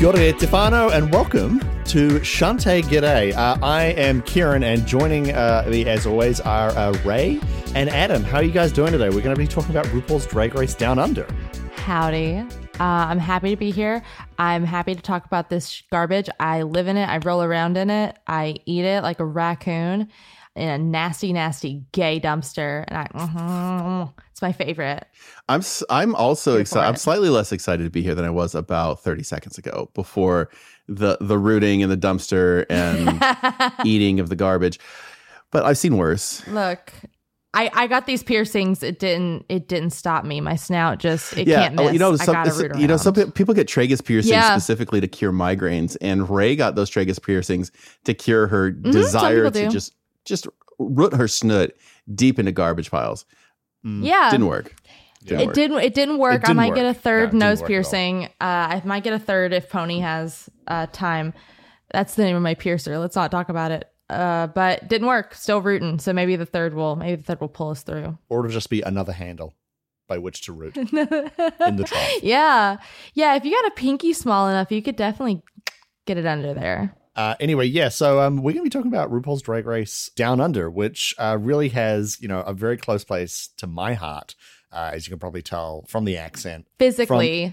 Kia ora Tefano, and welcome to Sashay G'day. I am Kieran, and joining me as always are Ray and Adam. How are you guys doing today? We're going to be talking about RuPaul's Drag Race Down Under. Howdy. I'm happy to be here. I'm happy to talk about this garbage. I live in it. I roll around in it. I eat it like a raccoon in a nasty, nasty gay dumpster, and it's my favorite. I'm also excited. I'm slightly less excited to be here than I was about 30 seconds ago before the rooting in the dumpster and eating of the garbage. But I've seen worse. Look, I got these piercings. It didn't stop me. My snout just can't miss. You know, some people get tragus piercings specifically to cure migraines, and Ray got those tragus piercings to cure her desire to just root her snoot deep into garbage piles. Didn't work. It didn't work. I might get a third nose piercing. I might get a third if Pony has time. That's the name of my piercer. Let's not talk about it. But didn't work. Still rooting. So maybe the third will. Maybe the third will pull us through. Or it'll just be another handle by which to root in the trough. Yeah. If you got a pinky small enough, you could definitely get it under there. So we're going to be talking about RuPaul's Drag Race Down Under, which really has, a very close place to my heart, as you can probably tell from the accent. Physically,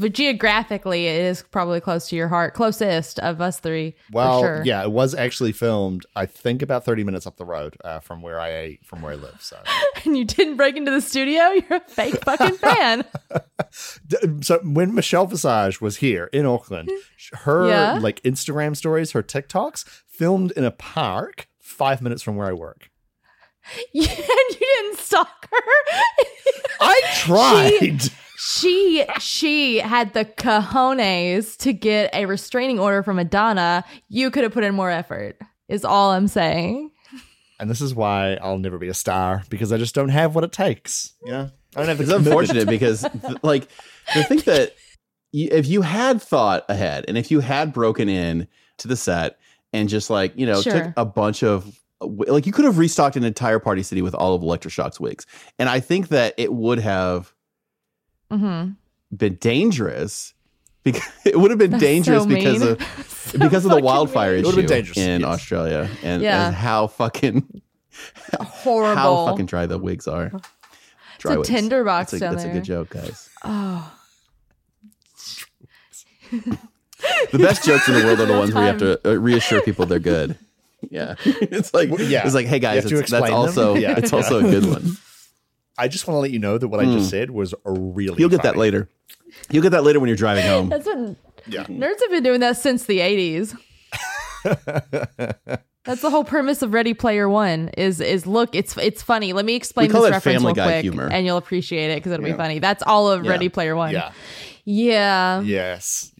geographically, it is probably close to your heart, closest of us three. Well, for sure. Yeah, it was actually filmed, I think, about 30 minutes up the road from where I live. So, and you didn't break into the studio? You're a fake fucking fan. So when Michelle Visage was here in Auckland, her Instagram stories, her TikToks, filmed in a park 5 minutes from where I work. Yeah, and you didn't stalk her. I tried. She had the cojones to get a restraining order from Madonna. You could have put in more effort, is all I'm saying. And this is why I'll never be a star, because I just don't have what it takes. Yeah, I don't have. It's unfortunate because, the thing that if you had thought ahead and if you had broken in to the set and just took a bunch of. You could have restocked an entire Party City with all of Electra Shock's wigs. And I think that it would have been dangerous. Because of the wildfire issue in Australia. And how fucking horrible. How fucking dry the wigs are. Dry it's a tinderbox down there. That's a good joke, guys. Oh. The best jokes in the world are the ones where you have to reassure people they're good. Yeah, hey guys, it's also a good one. I just want to let you know that what I just said was really. You'll get funny. That later. You'll get that later when you're driving home. That's what nerds have been doing that since the 80s. That's the whole premise of Ready Player One. Is look, it's funny. Let me explain this reference Family real Guy quick, humor. And you'll appreciate it because it'll be funny. That's all of Ready Player One. Yeah. Yes.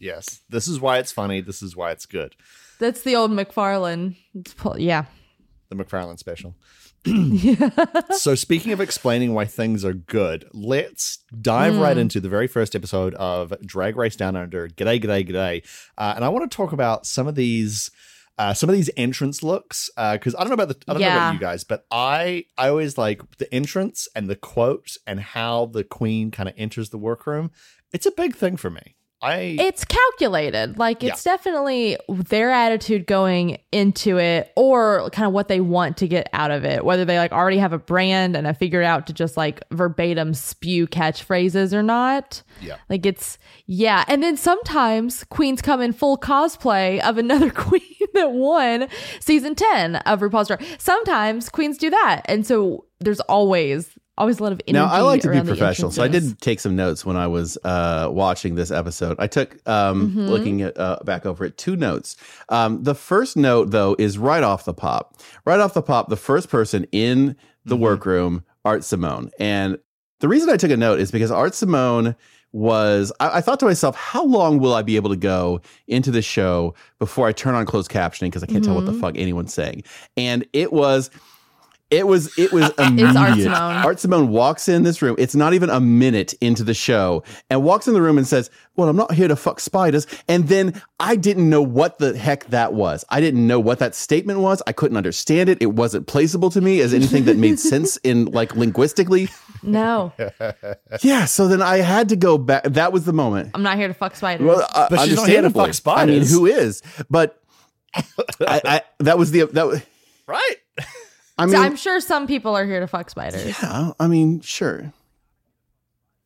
This is why it's funny. This is why it's good. That's the old McFarlane. The McFarlane special. So speaking of explaining why things are good, let's dive right into the very first episode of Drag Race Down Under. G'day. And I want to talk about some of these entrance looks, because I don't know about you guys, but I always like the entrance and the quote and how the queen kind of enters the workroom. It's a big thing for me. It's calculated. It's definitely their attitude going into it or kind of what they want to get out of it, whether they already have a brand and have figured out to just verbatim spew catchphrases or not. Yeah. And then sometimes queens come in full cosplay of another queen that won season 10 of RuPaul's Drag. Sometimes queens do that. And so there's always a lot of energy. Now, I like to be professional, so I did take some notes when I was watching this episode. I took, looking at, back over it, two notes. The first note, though, is right off the pop. Right off the pop, the first person in the workroom, Art Simone. And the reason I took a note is because Art Simone was, I thought to myself, how long will I be able to go into the show before I turn on closed captioning? Because I can't tell what the fuck anyone's saying. And it was... It was immediate. It's Art Simone. Art Simone walks in this room. It's not even a minute into the show, and walks in the room and says, "Well, I'm not here to fuck spiders." And then I didn't know what the heck that was. I didn't know what that statement was. I couldn't understand it. It wasn't placeable to me as anything that made sense in like linguistically. No. Yeah. So then I had to go back. That was the moment. I'm not here to fuck spiders. Well, but she's not here to fuck spiders. I mean, who is? But that was right. I mean, so I'm sure some people are here to fuck spiders. Yeah, I mean, sure.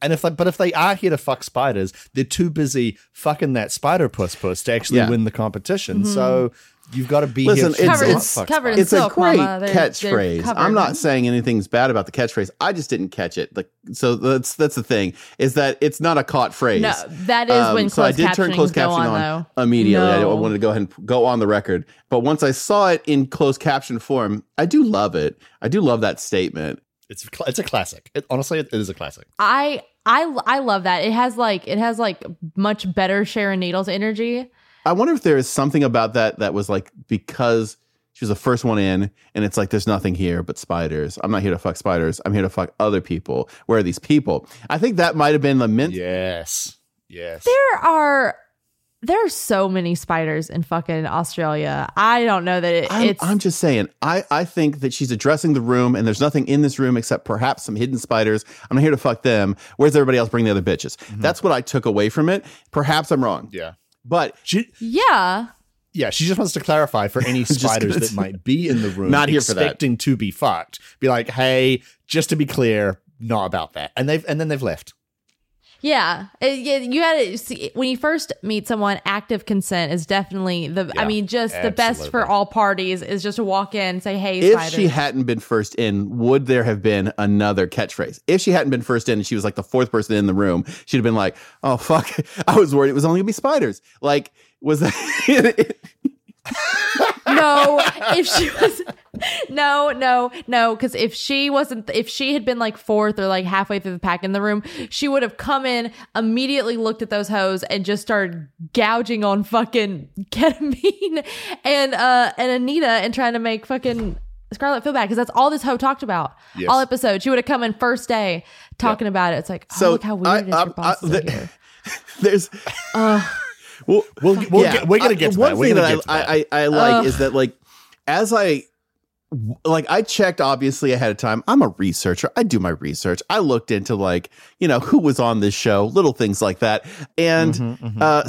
And if they are here to fuck spiders, they're too busy fucking that spider puss to actually win the competition. Mm-hmm. So you've got to be here. It's a great catchphrase. I'm not saying anything's bad about the catchphrase. I just didn't catch it. So that's the thing is that it's not a caught phrase. No, that is when so closed captioning. So I did turn closed captioning on immediately. No. I wanted to go ahead and go on the record. But once I saw it in closed caption form, I do love it. I do love that statement. It's a classic. Honestly, it is a classic. I love that. It has like much better Sharon Needles energy. I wonder if there is something about that was like because she was the first one in and it's like there's nothing here but spiders. I'm not here to fuck spiders. I'm here to fuck other people. Where are these people? I think that might have been the mint. Yes. There are so many spiders in fucking Australia. I don't know that it's... I'm just saying, I think that she's addressing the room and there's nothing in this room except perhaps some hidden spiders. I'm not here to fuck them. Where's everybody else? Bring the other bitches. Mm-hmm. That's what I took away from it. Perhaps I'm wrong. Yeah. But she just wants to clarify for any spiders that might be in the room, not here expecting for that. To be fucked. Be like, hey, just to be clear, not about that. And then they've left. Yeah, you had to see when you first meet someone. Active consent is definitely the best for all parties. Is just to walk in and say, "Hey, if spiders." She hadn't been first in, would there have been another catchphrase? If she hadn't been first in and she was like the fourth person in the room, she'd have been like, "Oh fuck, I was worried it was only gonna be spiders." Like, was that? No, if she was no, because if she had been like fourth or like halfway through the pack in the room, she would have come in, immediately looked at those hoes and just started gouging on fucking ketamine and Anita and trying to make fucking Scarlet feel bad, because that's all this hoe talked about all episode. She would have come in first day talking about it. It's like, oh, so look how weird it is. Your boss is here. There's we're gonna get to that. One thing that I like is that like as I checked obviously ahead of time. I'm a researcher. I do my research. I looked into like who was on this show, little things like that, and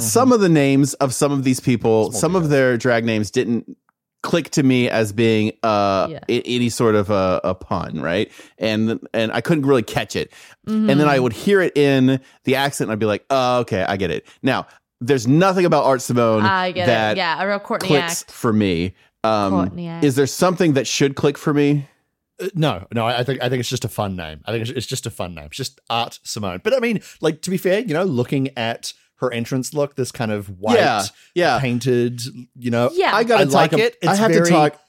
some of the names of some of these people, of their drag names didn't click to me as being any sort of a pun, right? And I couldn't really catch it, and then I would hear it in the accent, and I'd be like, oh, okay, I get it now. There's nothing about Art Simone that a real Courtney clicks act. For me. Courtney act. Is there something that should click for me? No. I think it's just a fun name. I think it's just a fun name. It's just Art Simone. But I mean, like, to be fair, looking at her entrance look, this kind of white, painted, I got to like it. I have to talk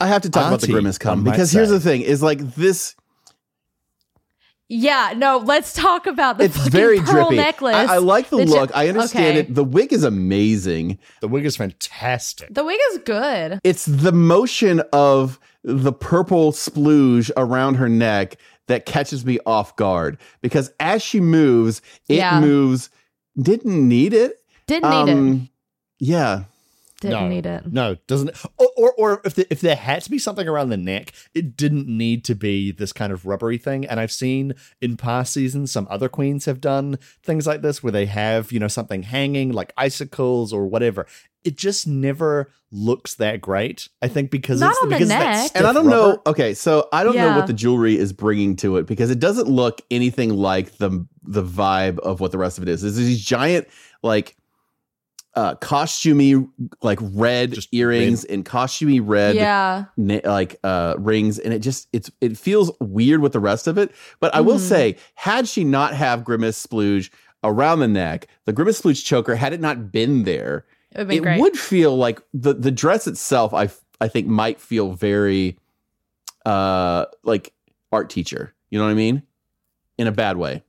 about the Grimace cum, because here's the thing: is like this. Yeah, no, let's talk about the very pearl drippy. Necklace. I like the look. I understand it. The wig is amazing. The wig is fantastic. The wig is good. It's the motion of the purple splooge around her neck that catches me off guard, because as she moves, it moves. Didn't need it. Didn't need it. Yeah. Didn't need it. No, doesn't. Or if there had to be something around the neck, it didn't need to be this kind of rubbery thing. And I've seen in past seasons, some other queens have done things like this where they have, something hanging like icicles or whatever. It just never looks that great, I think, because not it's on because the neck. And I don't know. Okay, so I don't know what the jewelry is bringing to it, because it doesn't look anything like the vibe of what the rest of it is. There's these giant costumey like red just earrings red. And costumey red rings, and it feels weird with the rest of it. But I will say, had she not have Grimace splooge around the neck, the Grimace splooge choker, had it not been there, it would feel like the dress itself. I think might feel very like art teacher. You know what I mean? In a bad way.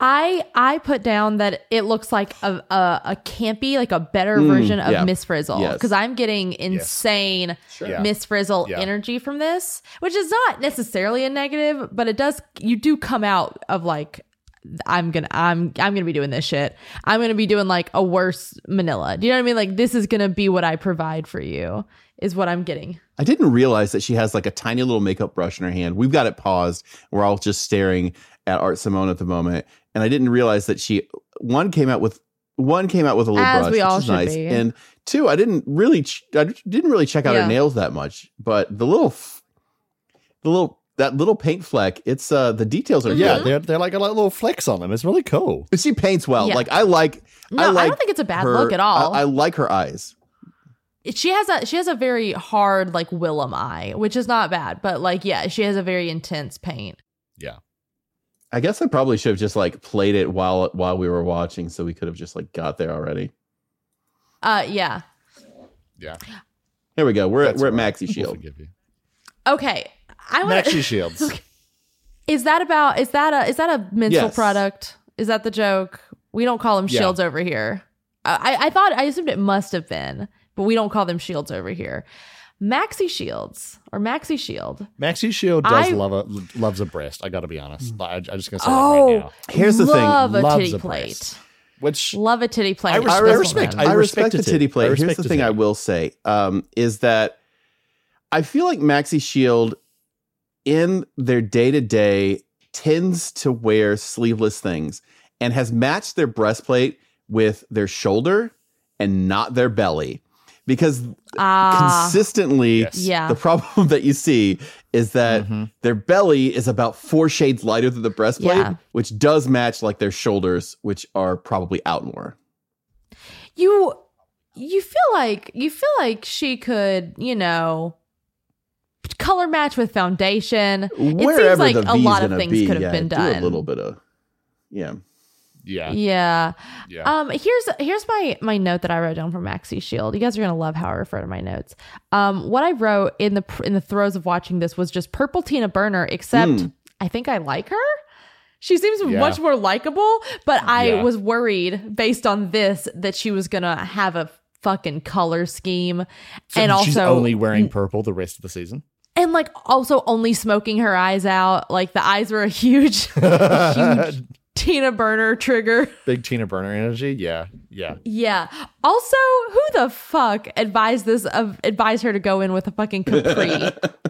I put down that it looks like a campy, like a better version of Miss Frizzle, because I'm getting insane Miss Frizzle energy from this, which is not necessarily a negative, but it does, you do come out of like, I'm gonna be doing this shit. I'm gonna be doing like a worse Manila. Do you know what I mean? Like, this is gonna be what I provide for you, is what I'm getting. I didn't realize that she has like a tiny little makeup brush in her hand. We've got it paused. We're all just staring at Art Simone at the moment, and I didn't realize that she came out with a little brush, which is nice. Be. And two, I didn't really check out her nails that much, but the little. That little paint fleck, it's the details are good. They're like a little flecks on them. It's really cool. But she paints well. Yeah. Like I don't think it's a bad look at all. I like her eyes. She has a very hard like Willem eye, which is not bad, but like she has a very intense paint. Yeah. I guess I probably should have just like played it while we were watching, so we could have just like got there already. Yeah. Here we go. We're at Maxi Shield. Okay. Maxi Shields. Okay. Is that a menstrual product? Is that the joke? We don't call them shields over here. I assumed it must have been, but we don't call them shields over here. Maxi Shields or Maxi Shield. Maxi Shield loves a breast. I got to be honest. I'm just gonna say that right now. Here's the thing: loves a titty plate. Love a titty plate. I respect the titty plate. Here's the thing I will say is that I feel like Maxi Shield, in their day-to-day, tends to wear sleeveless things and has matched their breastplate with their shoulder and not their belly, because consistently the problem that you see is that their belly is about 4 shades lighter than the breastplate, which does match like their shoulders, which are probably out more. You feel like she could, color match with foundation. Wherever it seems like a lot of things could have been done. A little bit of, yeah. Here's my note that I wrote down for Maxi Shield. You guys are gonna love how I refer to my notes. What I wrote in the throes of watching this was just purple Tina Burner, except I think I like her. She seems much more likable, but I was worried based on this that she was gonna have a fucking color scheme, so, and she's also only wearing purple the rest of the season. And like also only smoking her eyes out. Like the eyes were a huge Tina Burner trigger. Big Tina Burner energy. Yeah. Also, who the fuck advised her to go in with a fucking capri?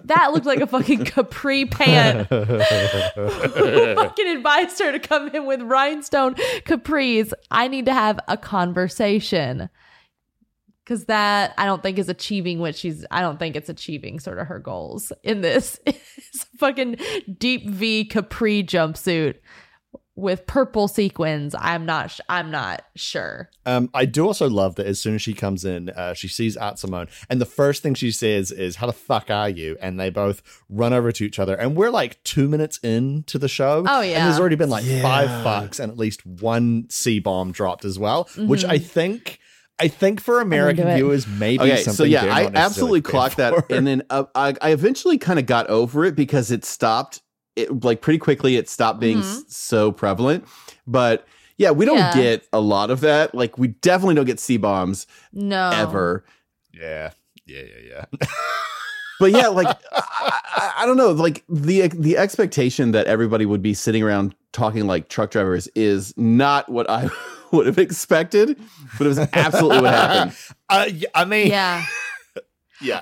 That looked like a fucking capri pant. Who fucking advised her to come in with rhinestone capris? I need to have a conversation. Because that, I don't think is achieving what sort of her goals in this. It's a fucking deep V capri jumpsuit with purple sequins. I'm not sure. I do also love that as soon as she comes in, she sees Art Simone, and the first thing she says is, "How the fuck are you?" And they both run over to each other, and we're like 2 minutes into the show. Oh yeah, and there's already been like 5 fucks and at least one C bomb dropped as well, which I think for American viewers, maybe something. So yeah, I absolutely clocked that, and then I eventually kind of got over it because it stopped. It like pretty quickly, it stopped being so prevalent. But yeah, we don't get a lot of that. Like we definitely don't get C bombs. No, ever. Yeah. But yeah, like I don't know. Like the expectation that everybody would be sitting around talking like truck drivers is not what I would have expected, but it was absolutely what happened.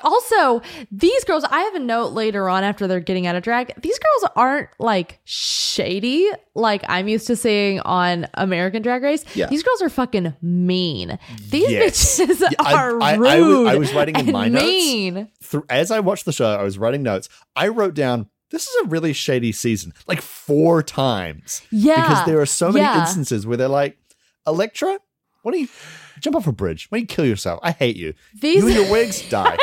Also, these girls, I have a note later on after they're getting out of drag, these girls aren't like shady like I'm used to seeing on American Drag Race. These girls are fucking mean. These bitches are rude. I was writing in my notes as I watched the show. I was writing notes. I wrote down, this is a really shady season, like 4 times. Because there are so many instances where they're like, "Electra, why don't you jump off a bridge? Why don't you kill yourself? I hate you. You and your wigs die."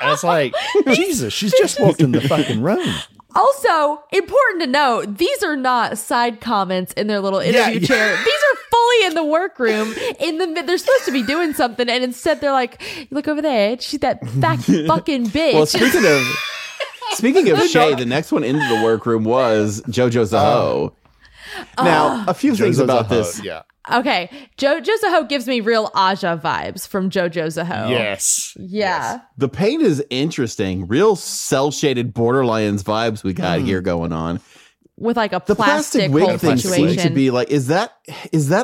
And it's like, Jesus, she's just walked in the fucking room. Also, important to note, these are not side comments in their little interview chair. These are fully in the workroom. They're supposed to be doing something, and instead they're like, "Look over there. She's that fucking bitch." Well, speaking of Shay, the next one into the workroom was JoJo Zaho. Now, a few things about this. Yeah. Okay. JoJo Zaho gives me real Aja vibes from JoJo Zaho. Yes. Yeah. Yes. The paint is interesting. Real cel-shaded Borderlands vibes we got here going on. With like a plastic wig thing seems to be like, is that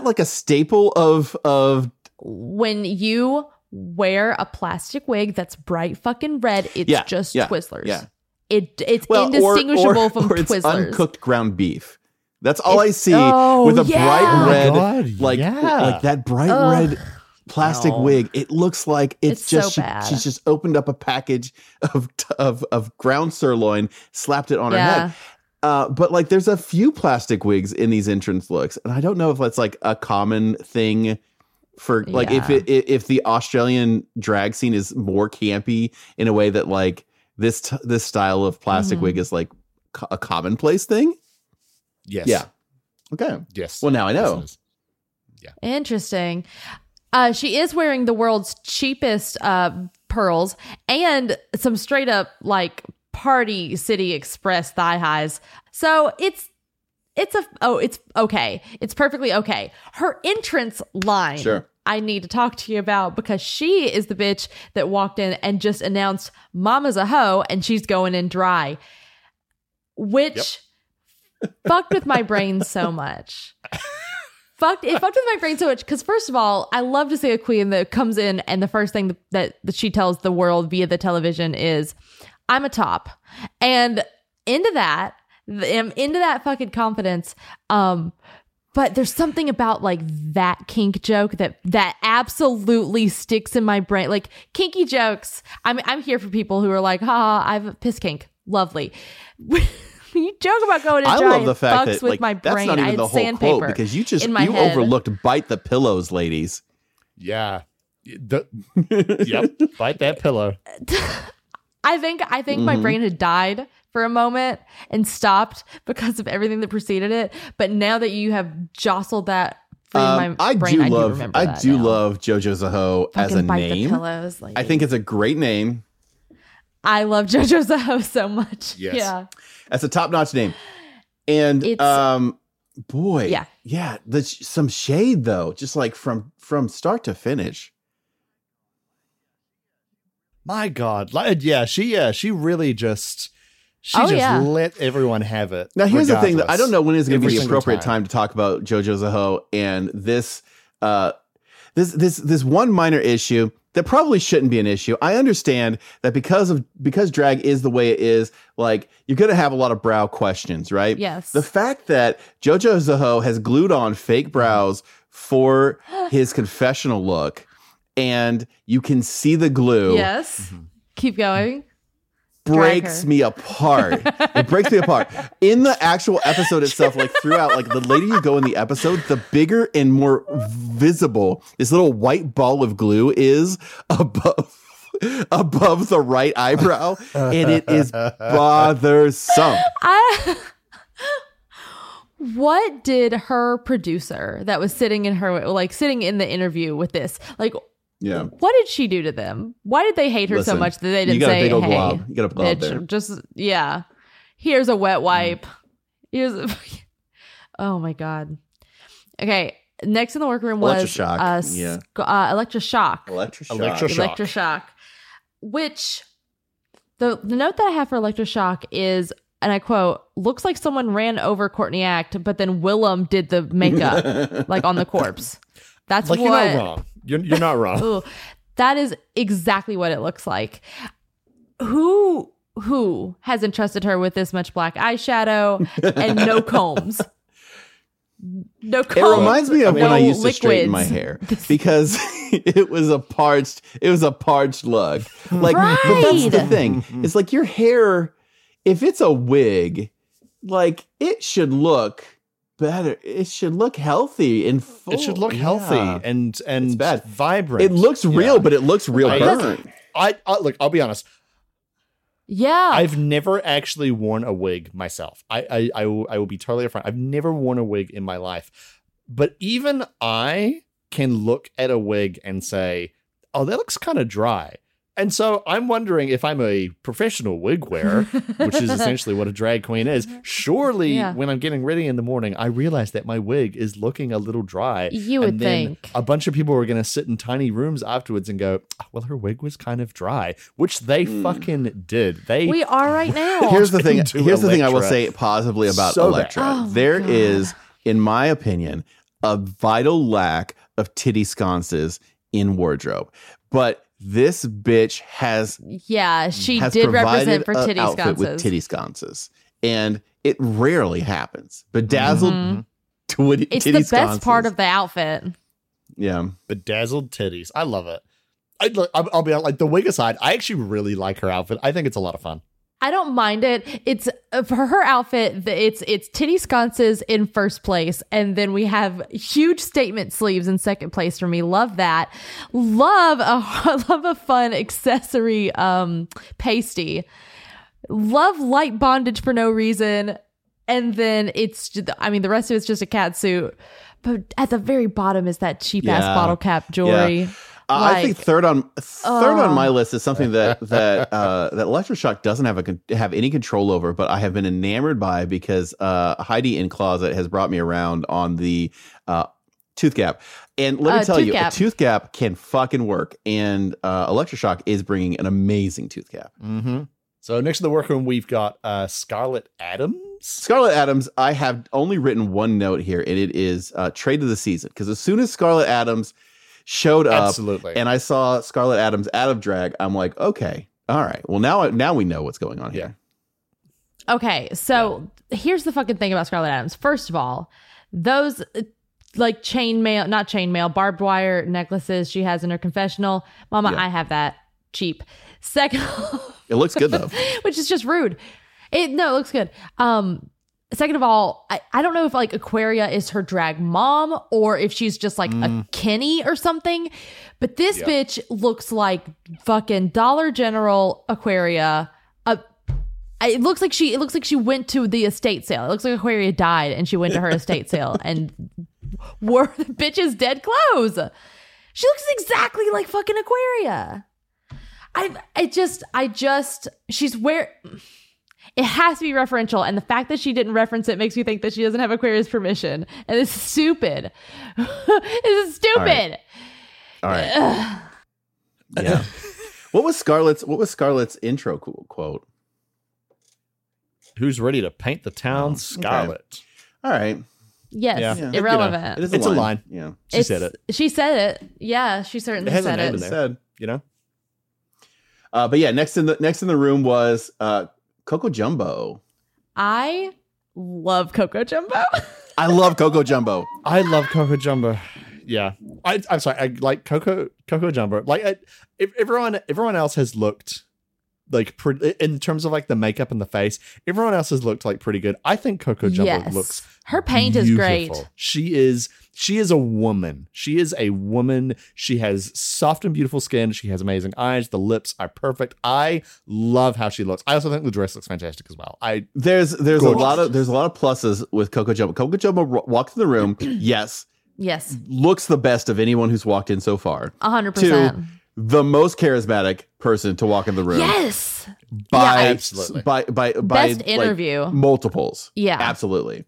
like a staple of when you wear a plastic wig that's bright fucking red, it's just Twizzlers. Yeah. It's indistinguishable from Twizzlers. It's uncooked ground beef. That's all I see with a bright red, like that bright red plastic wig. It looks like it's just so she's just opened up a package of ground sirloin, slapped it on her head. But like, there's a few plastic wigs in these entrance looks, and I don't know if that's like a common thing for like if the Australian drag scene is more campy in a way that like this style of plastic wig is like a commonplace thing. Yes. Yeah. Okay. Yes. Well, now I know. Yeah. Interesting. She is wearing the world's cheapest pearls and some straight up like Party City Express thigh highs. So it's okay. It's perfectly okay. Her entrance line. Sure. I need to talk to you about, because she is the bitch that walked in and just announced Mama's a hoe and she's going in dry, which. Yep. Fucked with my brain so much. Fucked with my brain so much, because first of all, I love to see a queen that comes in and the first thing that she tells the world via the television is, "I'm a top," and into that fucking confidence. But there's something about like that kink joke that absolutely sticks in my brain. Like kinky jokes, I'm here for people who are like, "Ha, I have a piss kink, lovely." You joke about going to dry. I love the fact that like, my brain. That's not even the whole quote, because you overlooked "bite the pillows, ladies." Yeah. Yep. Bite that pillow. I think my brain had died for a moment and stopped because of everything that preceded it. But now that you have jostled that from my brain, I do love JoJo Zaho as a name. Pillows, I think it's a great name. I love JoJo Zaho so much. Yes. Yeah. That's a top-notch name. And it's, boy, yeah, there's some shade though, just like from start to finish. My God. Like, she really just let everyone have it. Now here's the thing, that I don't know when is going to be the appropriate time to talk about JoJo Zaho and this one minor issue. That probably shouldn't be an issue. I understand that because drag is the way it is, like you're going to have a lot of brow questions, right? Yes. The fact that JoJo Zaho has glued on fake brows for his confessional look, and you can see the glue. Yes. Mm-hmm. Keep going. Breaks me apart. It breaks me apart. In the actual episode itself, like throughout, like the later you go in the episode, the bigger and more visible this little white ball of glue is above the right eyebrow, and it is bothersome. What did her producer that was sitting in the interview with this, like, yeah. What did she do to them? Why did they hate her so much that they didn't say, "Hey, you got a blob there. Just here's a wet wipe." Oh my God. Okay, next in the workroom was Electra Shock. Electra Shock. Which the note that I have for Electra Shock is, and I quote, "Looks like someone ran over Courtney Act, but then Willem did the makeup like on the corpse." That's like, what you're not wrong. You're not wrong. Ooh, that is exactly what it looks like. Who has entrusted her with this much black eyeshadow and no combs? No combs. It reminds me of when I used to straighten my hair, because it was a parched look. Like, right. But that's the thing. It's like your hair, if it's a wig, like it should look better. It should look healthy and full. It should look healthy and vibrant. It looks real, but it looks real burnt. I look. I'll be honest. Yeah, I've never actually worn a wig myself. I will be totally upfront. I've never worn a wig in my life, but even I can look at a wig and say, "Oh, that looks kind of dry." And so I'm wondering if I'm a professional wig wearer, which is essentially what a drag queen is, surely when I'm getting ready in the morning, I realize that my wig is looking a little dry. You would think. A bunch of people are going to sit in tiny rooms afterwards and go, oh, well, her wig was kind of dry, which they fucking did. We are right now. Here's the thing I will say positively about Electra. Oh, there is, in my opinion, a vital lack of titty sconces in wardrobe. But this bitch has did represent for titty sconces with titty sconces, and it rarely happens. Bedazzled titty sconces. It's the best part of the outfit. Yeah, bedazzled titties. I love it. I'll be like the wig aside. I actually really like her outfit. I think it's a lot of fun. I don't mind it. It's for her outfit. It's titty sconces in first place, and then we have huge statement sleeves in second place for me. Love that. Love a fun accessory pasty. Love light bondage for no reason, and then it's. I mean, the rest of it's just a cat suit. But at the very bottom is that cheap ass bottle cap jewelry. Yeah. I think third on my list is something that Electra Shock doesn't have any control over, but I have been enamored by because Heidi in Closet has brought me around on the tooth gap. And let me tell you, a tooth gap can fucking work. And Electra Shock is bringing an amazing tooth gap. Mm-hmm. So next to the workroom, we've got Scarlet Adams. Scarlet Adams, I have only written one note here, and it is trade of the season. Because as soon as Scarlet Adams showed up, absolutely, and I saw Scarlet Adams out of drag, I'm like, okay, all right. Well, now we know what's going on here. Okay, so here's the fucking thing about Scarlet Adams. First of all, those like barbed wire necklaces she has in her confessional. Mama, I have that cheap. Second, it looks good though, which is just rude. It looks good. Second of all, I don't know if like Aquaria is her drag mom or if she's just like a Kenny or something, but this bitch looks like fucking Dollar General Aquaria. It looks like she went to the estate sale. It looks like Aquaria died and she went to her estate sale and wore the bitch's dead clothes. She looks exactly like fucking Aquaria. She's wearing. It has to be referential, and the fact that she didn't reference it makes me think that she doesn't have Aquarius permission, and it's stupid. All right. Yeah. What was Scarlett's intro quote? Who's ready to paint the town, Scarlett? Okay. All right. Yes. Yeah. Irrelevant. You know, it's a line. Yeah. She said it. Yeah. She certainly said it. It said. You know. But yeah, next in the room was. Coco Jumbo. I love Coco Jumbo. Yeah. I'm sorry. I like Coco Jumbo. Like if everyone else has looked like in terms of like the makeup and the face, everyone else has looked like pretty good. I think Coco Jumbo looks her paint beautiful. Is great. She is a woman. She has soft and beautiful skin. She has amazing eyes. The lips are perfect. I love how she looks. I also think the dress looks fantastic as well. There's a lot of pluses with Coco Jumbo. Coco Jumbo walked in the room. Yes. Looks the best of anyone who's walked in so far. 100%. Two, the most charismatic person to walk in the room. Yes. By best interview. Like, multiples. Yeah. Absolutely.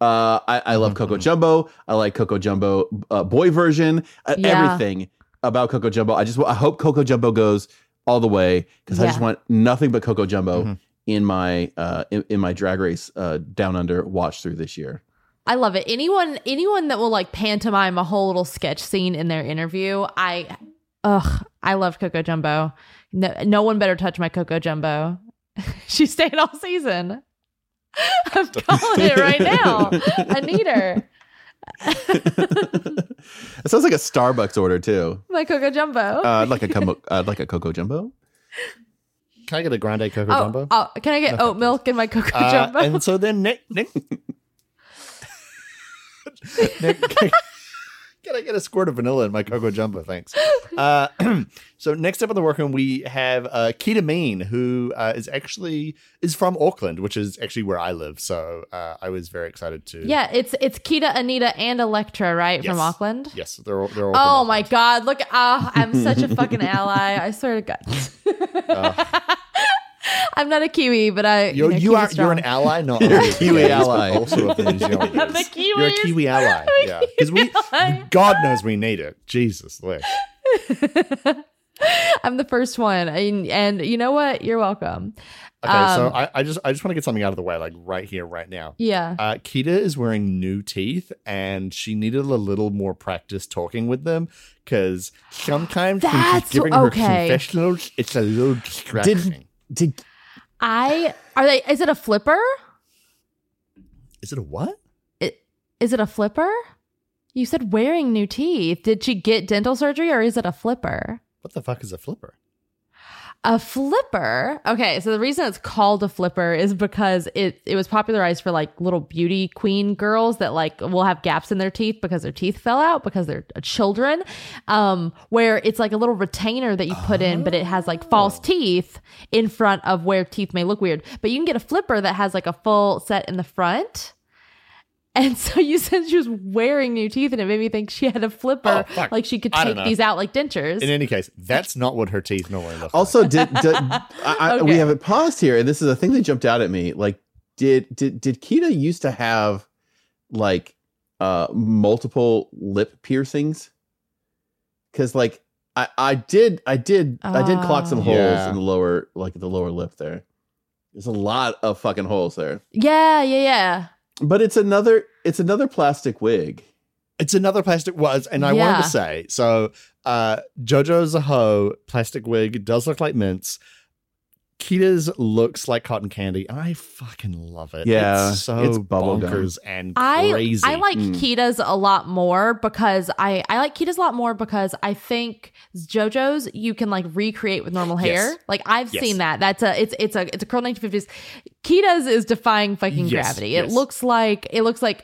I love Coco Jumbo. I like Coco Jumbo boy version. Everything about Coco Jumbo. I hope Coco Jumbo goes all the way because I just want nothing but Coco Jumbo in my in my Drag Race Down Under watch through this year. I love it. Anyone that will like pantomime a whole little sketch scene in their interview. I love Coco Jumbo. No one better touch my Coco Jumbo. She's staying all season. I'm calling it right now. I need her. It sounds like a Starbucks order too. Like Coco Jumbo. I'd like a Coco Jumbo. Can I get a grande Coco Jumbo? Oh, can I get oat milk in my Coco Jumbo? And so then Nick Can I get a squirt of vanilla in my Coco Jumbo? Thanks. So next up on the workroom, we have Kita Mean, who is from Auckland, which is actually where I live. So I was very excited to. Yeah, it's Kita, Anita, and Electra, right? Yes. From Auckland? Yes, they're all from Auckland. My God. Look, I'm such a fucking ally. I swear to God. I'm not a Kiwi, but you're an ally, not you're a Kiwi ally. Also of the New Zealanders. I'm a Kiwi. You're a Kiwi ally. Yeah, because God knows we need it. Jesus, look. I'm the first one, and you know what? You're welcome. Okay, so I just want to get something out of the way, like right here, right now. Yeah. Kita is wearing new teeth, and she needed a little more practice talking with them, because sometimes when she's giving her confessionals, it's a little distracting. Is it a flipper? Is it a what? Is it a flipper? You said wearing new teeth. Did she get dental surgery, or is it a flipper? What the fuck is a flipper? A flipper. Okay, so the reason it's called a flipper is because it was popularized for like little beauty queen girls that like will have gaps in their teeth because their teeth fell out because they're children, where it's like a little retainer that you put in, but it has like false teeth in front of where teeth may look weird. But you can get a flipper that has like a full set in the front. And so you said she was wearing new teeth, and it made me think she had a flipper, like she could take these out like dentures. In any case, that's not what her teeth normally look like. Also, we have it paused here, and this is a thing that jumped out at me. Like, did Kita used to have like multiple lip piercings? Because like I did clock some holes in the lower lip there. There's a lot of fucking holes there. Yeah. But it's another plastic wig. It's another plastic wig. And I wanted to say, so JoJo Zaho plastic wig does look like mints. Kita's looks like cotton candy. I fucking love it. Yeah. It's so it's bonkers and crazy. I like Kita's a lot more because I think JoJo's you can like recreate with normal hair. Yes. Like I've seen that. It's a curl 1950s. Kita's is defying fucking gravity. Yes. It looks like super doki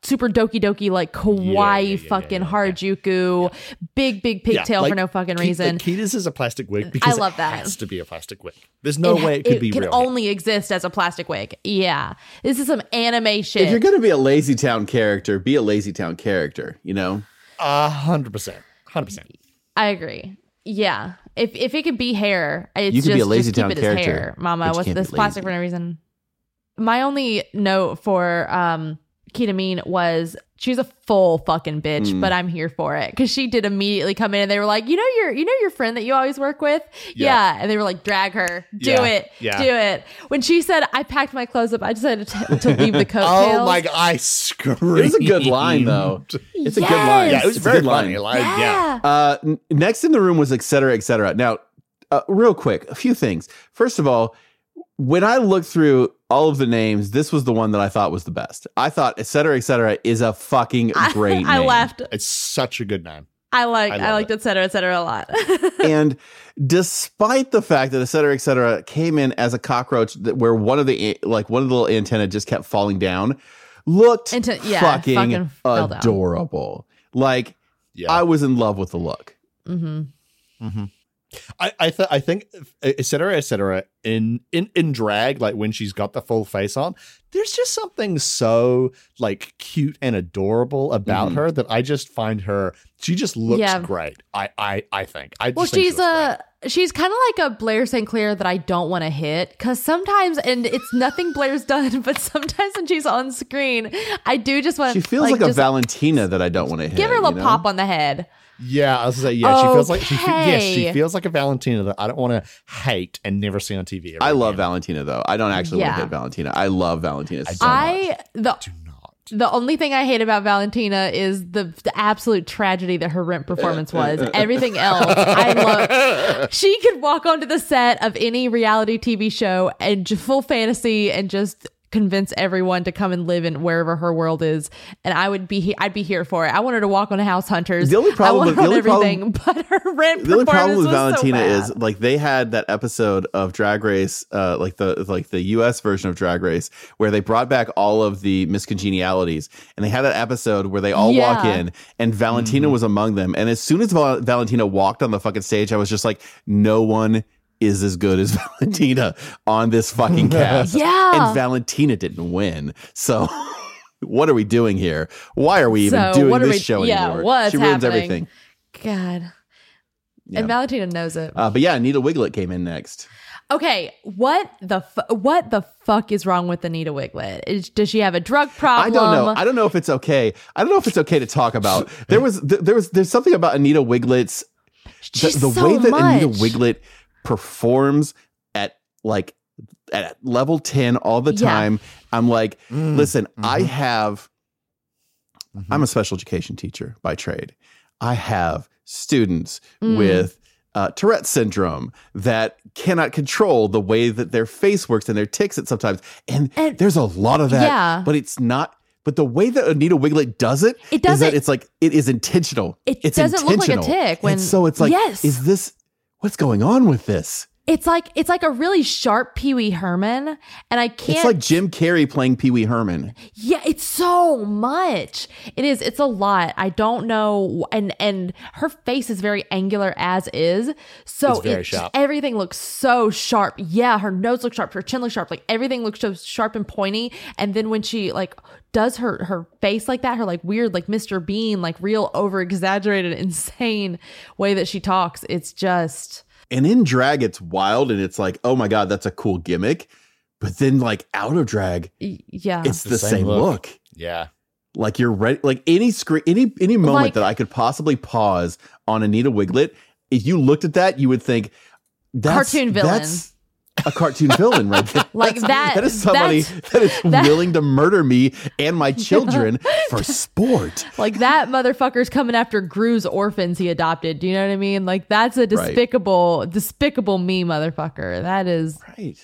doki like kawaii fucking harajuku big pigtail for no fucking reason. Kita's is a plastic wig because I love that. It has to be a plastic wig. There's no way it could be real. It can only exist as a plastic wig. Yeah. This is some animation. If you're going to be a Lazy Town character, be a Lazy Town character, you know? 100%. I agree. Yeah. If it could be hair, it's you could be a Lazy Town character. Hair, Mama, what's this plastic for no reason? My only note for Kita Mean was she's a full fucking bitch, but I'm here for it because she did immediately come in and they were like, you know your friend that you always work with, and they were like, drag her, do it. When she said, I packed my clothes up, I decided to leave the coat. Oh my God, I screamed. It was a good line though. It's a good line. Yeah, it was a very funny line. Yeah. Next in the room was Et Cetera, Et Cetera. Now, real quick, a few things. First of all, when I looked through all of the names, this was the one that I thought was the best. I thought Et Cetera is a fucking great name. I laughed. It's such a good name. I liked Et Cetera a lot. And despite the fact that Et Cetera came in as a cockroach where one of the little antenna just kept falling down, looked fucking adorable. Like I was in love with the look. Mm-hmm. Mm-hmm. I think Et Cetera in drag, like when she's got the full face on, there's just something so like cute and adorable about her that I just find her. She just looks great. I think. She's kind of like a Blair St. Clair that I don't want to hit because sometimes, and it's nothing Blair's done, but sometimes when she's on screen, I do just want. She feels like a Valentina that I don't want to hit. Give her a little pop on the head. Yeah, I was gonna say, she feels like she feels like a Valentina that I don't want to hate and never see on TV. I love Valentina though. I don't actually want to hate Valentina. I love Valentina so much. The only thing I hate about Valentina is the absolute tragedy that her Rent performance was. Everything else, I love. She could walk onto the set of any reality TV show and full fantasy and just convince everyone to come and live in wherever her world is, and I'd be here for it. I wanted to walk on House Hunters. The only problem with everything, but her rent. The only problem with Valentina is like they had that episode of Drag Race, like the U.S. version of Drag Race, where they brought back all of the miscongenialities, and they had that episode where they all walk in, and Valentina was among them. And as soon as Valentina walked on the fucking stage, I was just like, no one is as good as Valentina on this fucking cast. Yeah. And Valentina didn't win. So what are we doing here? Why are we even doing this show anymore? What's happening? She ruins everything. God. Yeah. And Valentina knows it. But yeah, Anita Wigl'it came in next. Okay, what the fuck is wrong with Anita Wigl'it? Does she have a drug problem? I don't know. I don't know if it's okay. I don't know if it's okay to talk about. There's something about Anita Wiglit's Anita Wigl'it performs at level 10 all the time. Yeah. I'm like, listen, I'm a special education teacher by trade. I have students with Tourette syndrome that cannot control the way that their face works and their tics at sometimes. And there's a lot of that, but it's not. But the way that Anita Wigl'it does it, it's like it is intentional. It doesn't look like a tic. And so it's like, is this? What's going on with this? It's like a really sharp Pee Wee Herman, and I can't. It's like Jim Carrey playing Pee Wee Herman. Yeah, it's so much. It is. It's a lot. I don't know. And her face is very angular as is. So it's very sharp. Everything looks so sharp. Yeah, her nose looks sharp. Her chin looks sharp. Like everything looks so sharp and pointy. And then when she does her face like that, her like weird like Mr. Bean like real over exaggerated insane way that she talks. It's just. And in drag, it's wild, and it's like, oh my God, that's a cool gimmick. But then, like, out of drag, it's the same look. Yeah, like you're ready. Like any screen, any moment that I could possibly pause on Anita Wigl'it, if you looked at that, you would think that's cartoon villain. That's a cartoon villain, right? There. Like that is somebody that is willing to murder me and my children for sport. Like that motherfucker's coming after Gru's orphans he adopted. Do you know what I mean? Like that's a despicable me motherfucker. That is right.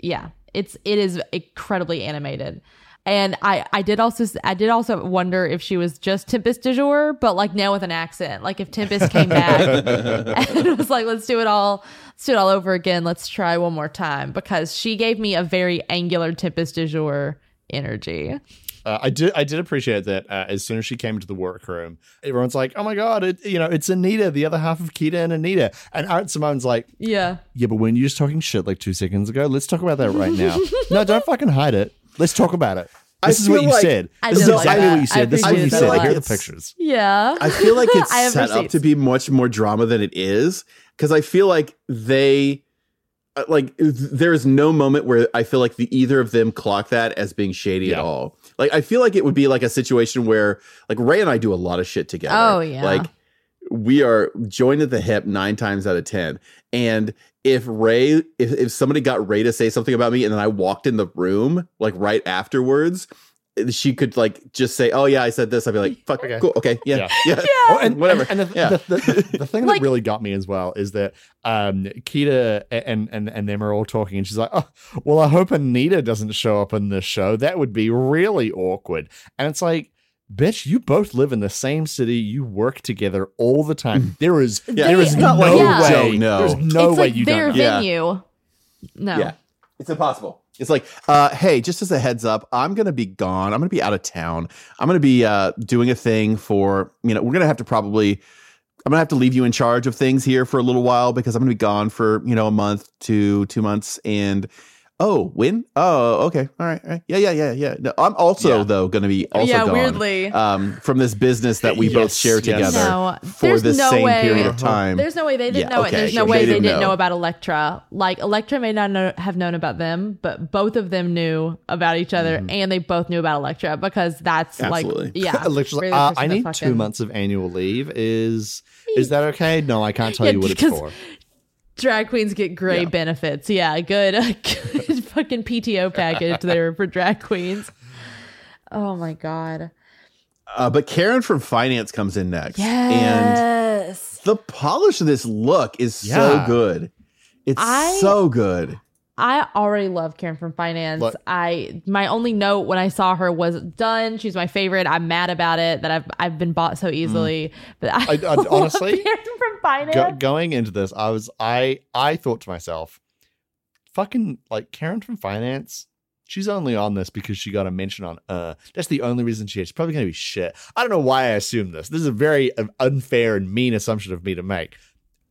Yeah, it is incredibly animated. And I did also wonder if she was just Tempest du Jour, but like now with an accent. Like if Tempest came back and it was like, let's do it all over again. Let's try one more time, because she gave me a very angular Tempest du Jour energy. I did appreciate that as soon as she came to the workroom, everyone's like, oh my God, it's Anita, the other half of Kita and Anita. And Art Simone's like, yeah, but when you're just talking shit like 2 seconds ago, let's talk about that right now. No, don't fucking hide it. Let's talk about it. This is what you said. This is exactly what you said. This is what you said. I hear the pictures. Yeah. I feel like it's set up to be much more drama than it is, because I feel like there is no moment where I feel like either of them clock that as being shady at all. Like, I feel like it would be like a situation where like Ray and I do a lot of shit together. Oh, yeah. Like, we are joined at the hip 9 times out of 10. And if somebody got Ray to say something about me and then I walked in the room like right afterwards, she could like just say, oh yeah, I said this. I'd be like, fuck, okay. Cool. Okay. Yeah. Oh, and whatever. The thing that really got me as well is that Kita and them are all talking, and she's like, oh, well, I hope Anita doesn't show up in this show. That would be really awkward. And it's like, bitch, you both live in the same city. You work together all the time. There is no way you don't know. No. Yeah. It's impossible. It's like, hey, just as a heads up, I'm going to be gone. I'm going to be out of town. I'm going to be doing a thing for, we're going to have to probably, I'm going to have to leave you in charge of things here for a little while, because I'm going to be gone for, a month to 2 months. And oh, when? Oh, okay. All right. Yeah. No, I'm also though going to be gone, weirdly, from this business that we both share together for this same period of time. There's no way they didn't know it. There's no way they didn't know about Electra. Like, Electra may not have known about them, but both of them knew about each other, and they both knew about Electra, because that's absolutely. Electra's like, I need 2 months of annual leave. Is that okay? No, I can't tell you what it's for. Drag queens get great benefits. Yeah, good fucking PTO package there for drag queens. Oh my God. But Karen from Finance comes in next. Yes. And the polish of this look is so good. It's so good. I already love Karen from Finance. Look, my only note when I saw her was done. She's my favorite. I'm mad about it that I've been bought so easily. But I honestly, Karen from Finance. Going into this, I thought to myself, fucking like Karen from Finance. She's only on this because she got a mention on that's the only reason she's probably going to be shit. I don't know why I assumed this. This is a very unfair and mean assumption of me to make.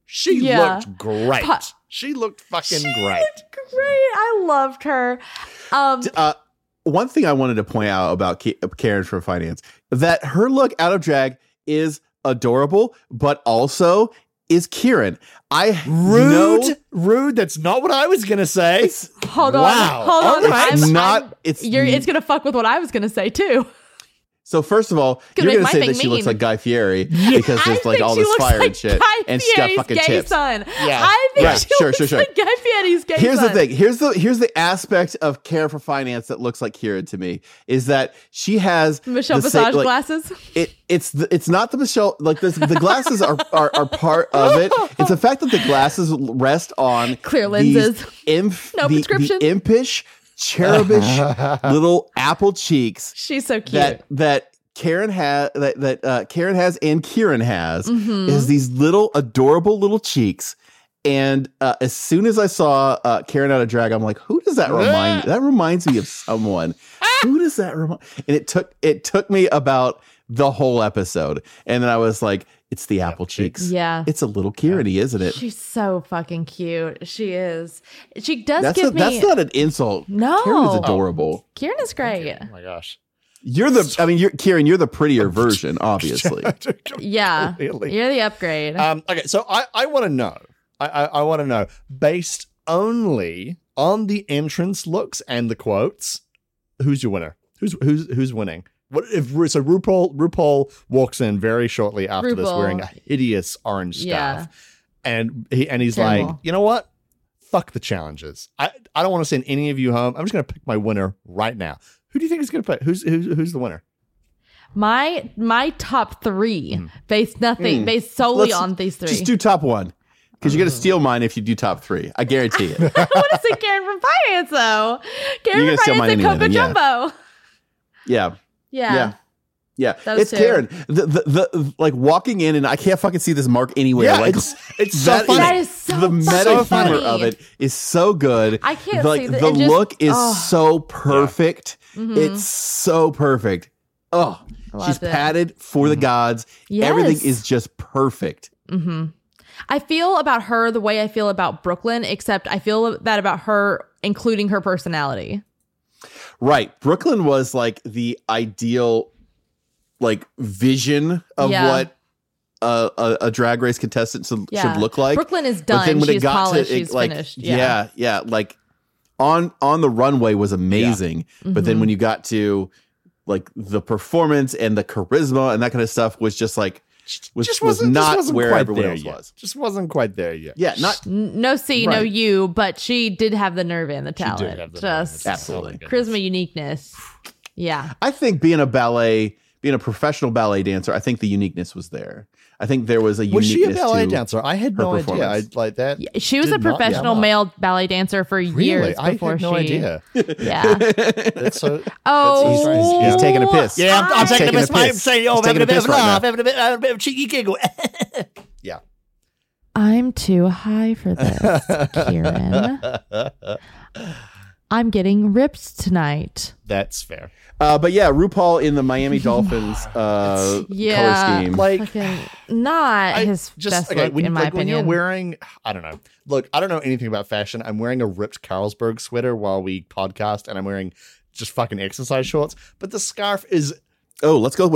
She looked great. She looked fucking great. Looked great. I loved her. One thing I wanted to point out about Karen from Finance, that her look out of drag is adorable, but also is Kieran. Rude. That's not what I was gonna say. Hold on. It's gonna fuck with what I was gonna say too. So first of all, you're gonna say that she looks like Guy Fieri because there's like all this fire and shit, and she's got fucking tips. Yeah, I think she looks like Guy Fieri's gay son. Here's the thing. Here's the aspect of Karen for Finance that looks like Kieran to me is that she has Michelle Visage glasses. It's not the Michelle, like the glasses are part of it. It's the fact that the glasses rest on clear lenses, the impish, cherubish little apple cheeks. She's so cute. That Karen has and Kieran has is these little adorable little cheeks. And as soon as I saw Karen out of drag, I'm like, who does that remind me? That reminds me of someone. Who does that remind? And it took me about the whole episode, and then I was like, it's the apple cheeks. Yeah. It's a little Kieran-y, isn't it? She's so fucking cute. She is. She does give me... That's not an insult. No. Kieran is adorable. Kieran is great. Oh my gosh. Kieran, you're the prettier version, obviously. Yeah. Completely. You're the upgrade. Okay, so I want to know. I want to know, based only on the entrance looks and the quotes, who's your winner? Who's winning? RuPaul walks in very shortly after this wearing a hideous orange scarf, and he's terrible. Like, you know what? Fuck the challenges. I don't want to send any of you home. I'm just going to pick my winner right now. Who do you think is going to pick? Who's the winner? My top three based solely on these three. Just do top one because you're going to steal mine if you do top three. I guarantee it. I want to say Karen from Finance though. Karen from Finance and Coco Jumbo. Yeah. Yeah. It's Karen. The like walking in, and I can't fucking see this mark anywhere. Yeah, like it's so funny. That is so the meta humor of it is so good. I can't see that. The look is so perfect. Yeah. Mm-hmm. It's so perfect. Oh, she's padded for the gods. Yes. Everything is just perfect. Mm-hmm. I feel about her the way I feel about Brooklyn, except I feel that about her, including her personality. Right. Brooklyn was like the ideal like vision of what a drag race contestant should look like. Brooklyn is done. But then when she's polished. She's like, finished. Yeah. Like on the runway was amazing. Yeah. Mm-hmm. But then when you got to like the performance and the charisma and that kind of stuff was just like, wasn't where everyone else was. Just wasn't quite there yet. Yeah, but she did have the nerve and the talent. Absolutely. Charisma, uniqueness. Yeah. I think being a professional ballet dancer, I think the uniqueness was there. I think there was a uniqueness. Was she a ballet dancer? I had no idea. She was a professional male ballet dancer for years before she. I had no idea. Yeah. He's taking a piss. Yeah, I'm taking a piss. I'm saying, I'm having a bit of laugh, having a bit of cheeky giggle. Yeah. I'm too high for this, Kieran. I'm getting ripped tonight. That's fair. But yeah, RuPaul in the Miami Dolphins color scheme. Like, not his best look, in my opinion. When you're wearing, I don't know. Look, I don't know anything about fashion. I'm wearing a ripped Carlsberg sweater while we podcast, and I'm wearing just fucking exercise shorts. But the scarf is... Oh, let's go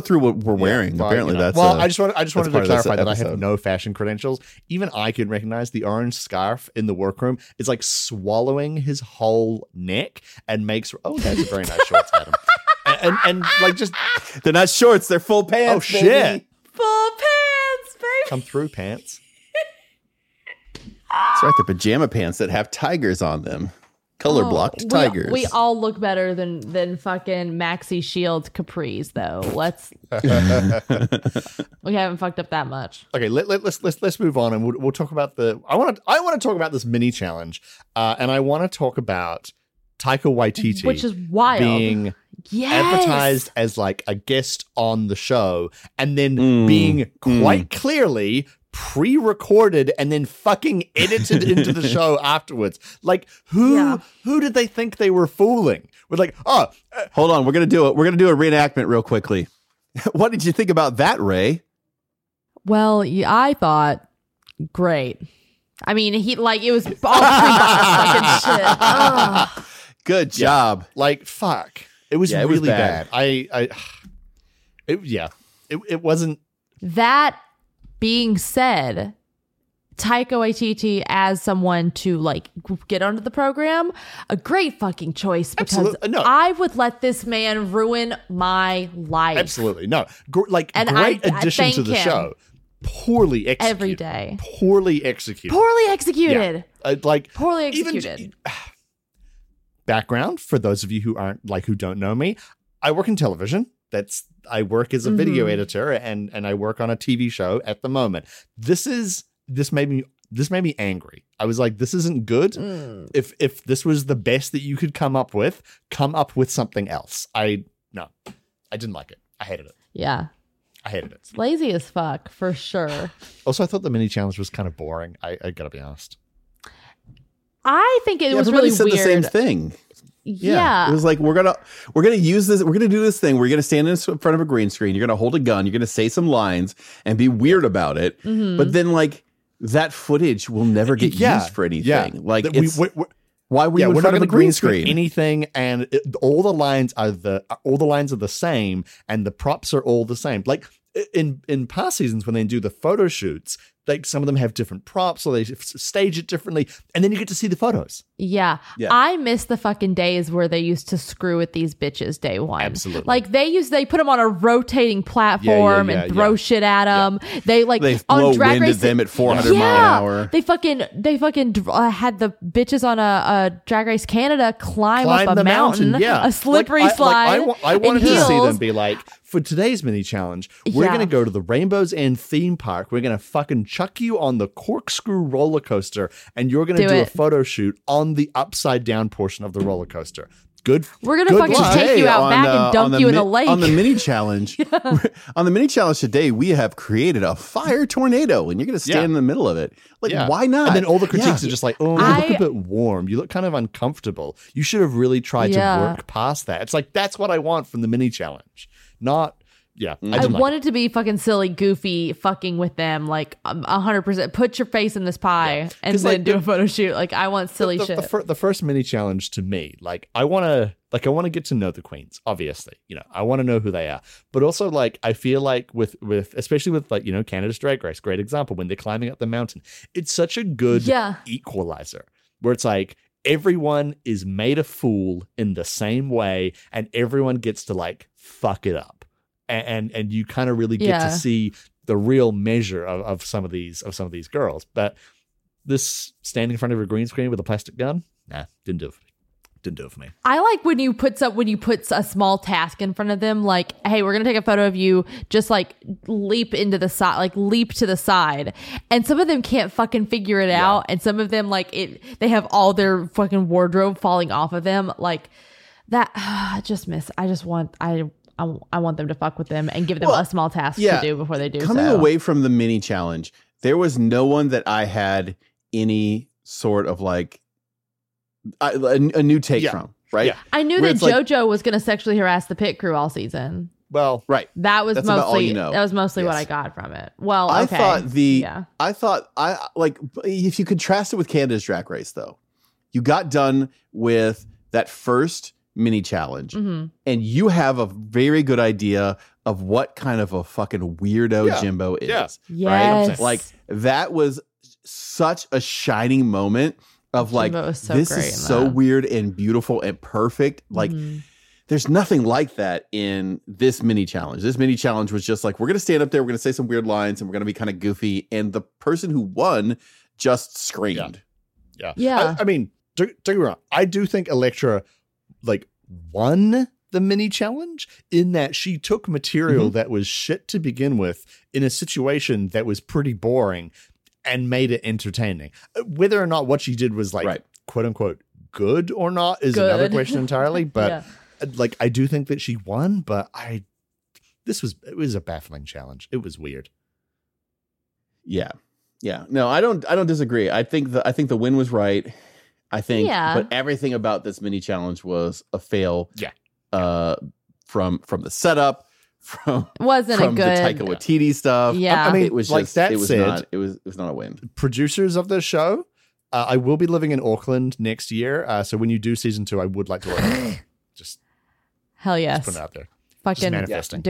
through what we're wearing. Yeah, apparently, that's I just wanted to clarify that I have no fashion credentials. Even I can recognize the orange scarf in the workroom is like swallowing his whole neck and makes. Oh, that's a very nice shorts, Adam. And like just they're not shorts, they're full pants. Oh shit, baby. Full pants, baby. Come through, pants. That's right, they're pajama pants that have tigers on them. color blocked tigers. We all look better than fucking Maxi Shield capris, though. Let's we haven't fucked up that much. Okay, let's move on, and we'll talk about the. I want to talk about this mini challenge, and I want to talk about Taika Waititi, which is wild, being advertised as like a guest on the show, and then being quite clearly pre-recorded and then fucking edited into the show afterwards. Like, who did they think they were fooling? We're like, hold on, we're gonna do a reenactment real quickly. What did you think about that, Ray? Well, I thought great. I mean, he like it was all pre-fucking shit. Oh. Good job. Like, fuck. It was really bad. It wasn't. That being said, Taika Waititi as someone to like get onto the program, a great fucking choice, because I would let this man ruin my life. Absolutely. No. Great addition to the show. Poorly executed. Every day. Poorly executed. Poorly executed. Yeah. Poorly executed. Even, background for those of you who aren't who don't know me, I work in television. I work as a video editor, and I work on a TV show at the moment. This made me angry. I was like, this isn't good. If this was the best that you could come up with something else. I didn't like it. I hated it. Yeah. I hated it. It's lazy as fuck, for sure. Also, I thought the mini challenge was kind of boring. I gotta be honest. I think it was really weird. Everybody said the same thing. Yeah. It was like, we're gonna use this. We're gonna do this thing. We're gonna stand in front of a green screen. You're gonna hold a gun. You're gonna say some lines and be weird about it. Mm-hmm. But then, that footage will never get used for anything. Yeah. Why were you in front of a green screen? Anything, and all the lines are the same, and the props are all the same. Like in past seasons when they do the photo shoots. Some of them have different props, or they stage it differently, and then you get to see the photos. Yeah. I miss the fucking days where they used to screw with these bitches day one. Absolutely. They put them on a rotating platform and throw shit at them. Yeah. They on Drag Race, them at 400 mile an hour. They fucking had the bitches on a Drag Race Canada climb up a mountain. Yeah. A slippery slide. I wanted to see them be like, for today's mini challenge, we're going to go to the Rainbow's End theme park. We're going to fucking chuck you on the corkscrew roller coaster, and you're going to do a photo shoot on the upside down portion of the roller coaster. Good. We're going to fucking take you out back and dump you in the lake. On the mini challenge, on the mini challenge today, we have created a fire tornado, and you're going to stand in the middle of it. Why not? And then all the critiques are just like, oh, you look a bit warm. You look kind of uncomfortable. You should have really tried to work past that. It's like, that's what I want from the mini challenge. I wanted to be fucking silly, goofy, fucking with them 100%. Put your face in this pie and then do a photo shoot. I want silly shit. The first mini challenge to me, I want to get to know the queens. Obviously, I want to know who they are, but also I feel like with especially with Canada's Drag Race, great example, when they're climbing up the mountain, it's such a good equalizer where it's like, everyone is made a fool in the same way, and everyone gets to fuck it up, and you kind of really get to see the real measure of some of these girls. But this standing in front of a green screen with a plastic gun, didn't do it. Didn't do it for me. I like when you put a small task in front of them, hey, we're gonna take a photo of you. Just leap to the side, and some of them can't fucking figure it out, and some of them they have all their fucking wardrobe falling off of them, that. I just miss. I just want. I want them to fuck with them and give them a small task to do before they do. Coming away from the mini challenge, there was no one that I had any sort of a new take from, right? Yeah. I knew that JoJo was going to sexually harass the pit crew all season. Well, right. That's mostly about all you know. That was mostly what I got from it. Well, okay. I thought if you contrast it with Canada's Drag Race, though, you got done with that first mini challenge, and you have a very good idea of what kind of a fucking weirdo Jimbo is. Yeah. Yes. Right? That was such a shining moment. Of this is so weird and beautiful and perfect. There's nothing like that in this mini challenge. This mini challenge was just we're going to stand up there. We're going to say some weird lines, and we're going to be kind of goofy. And the person who won just screamed. Yeah. I mean, Don't get me wrong. I do think Electra, like, won the mini challenge in that she took material that was shit to begin with in a situation that was pretty boring and made it entertaining. Whether or not what she did was, like, quote unquote, good or not is another question entirely. But like, I do think that she won, but it was a baffling challenge. It was weird. Yeah. No, I don't disagree. I think the win was right. But everything about this mini challenge was a fail. Yeah. From the setup, from the Taika Waititi stuff. Yeah. I mean, it was like just, that it was said, not, it was not a win. Producers of the show, I will be living in Auckland next year. So when you do season 2, I would like to work. Just hell yes, just put it out there. Fucking manifesting.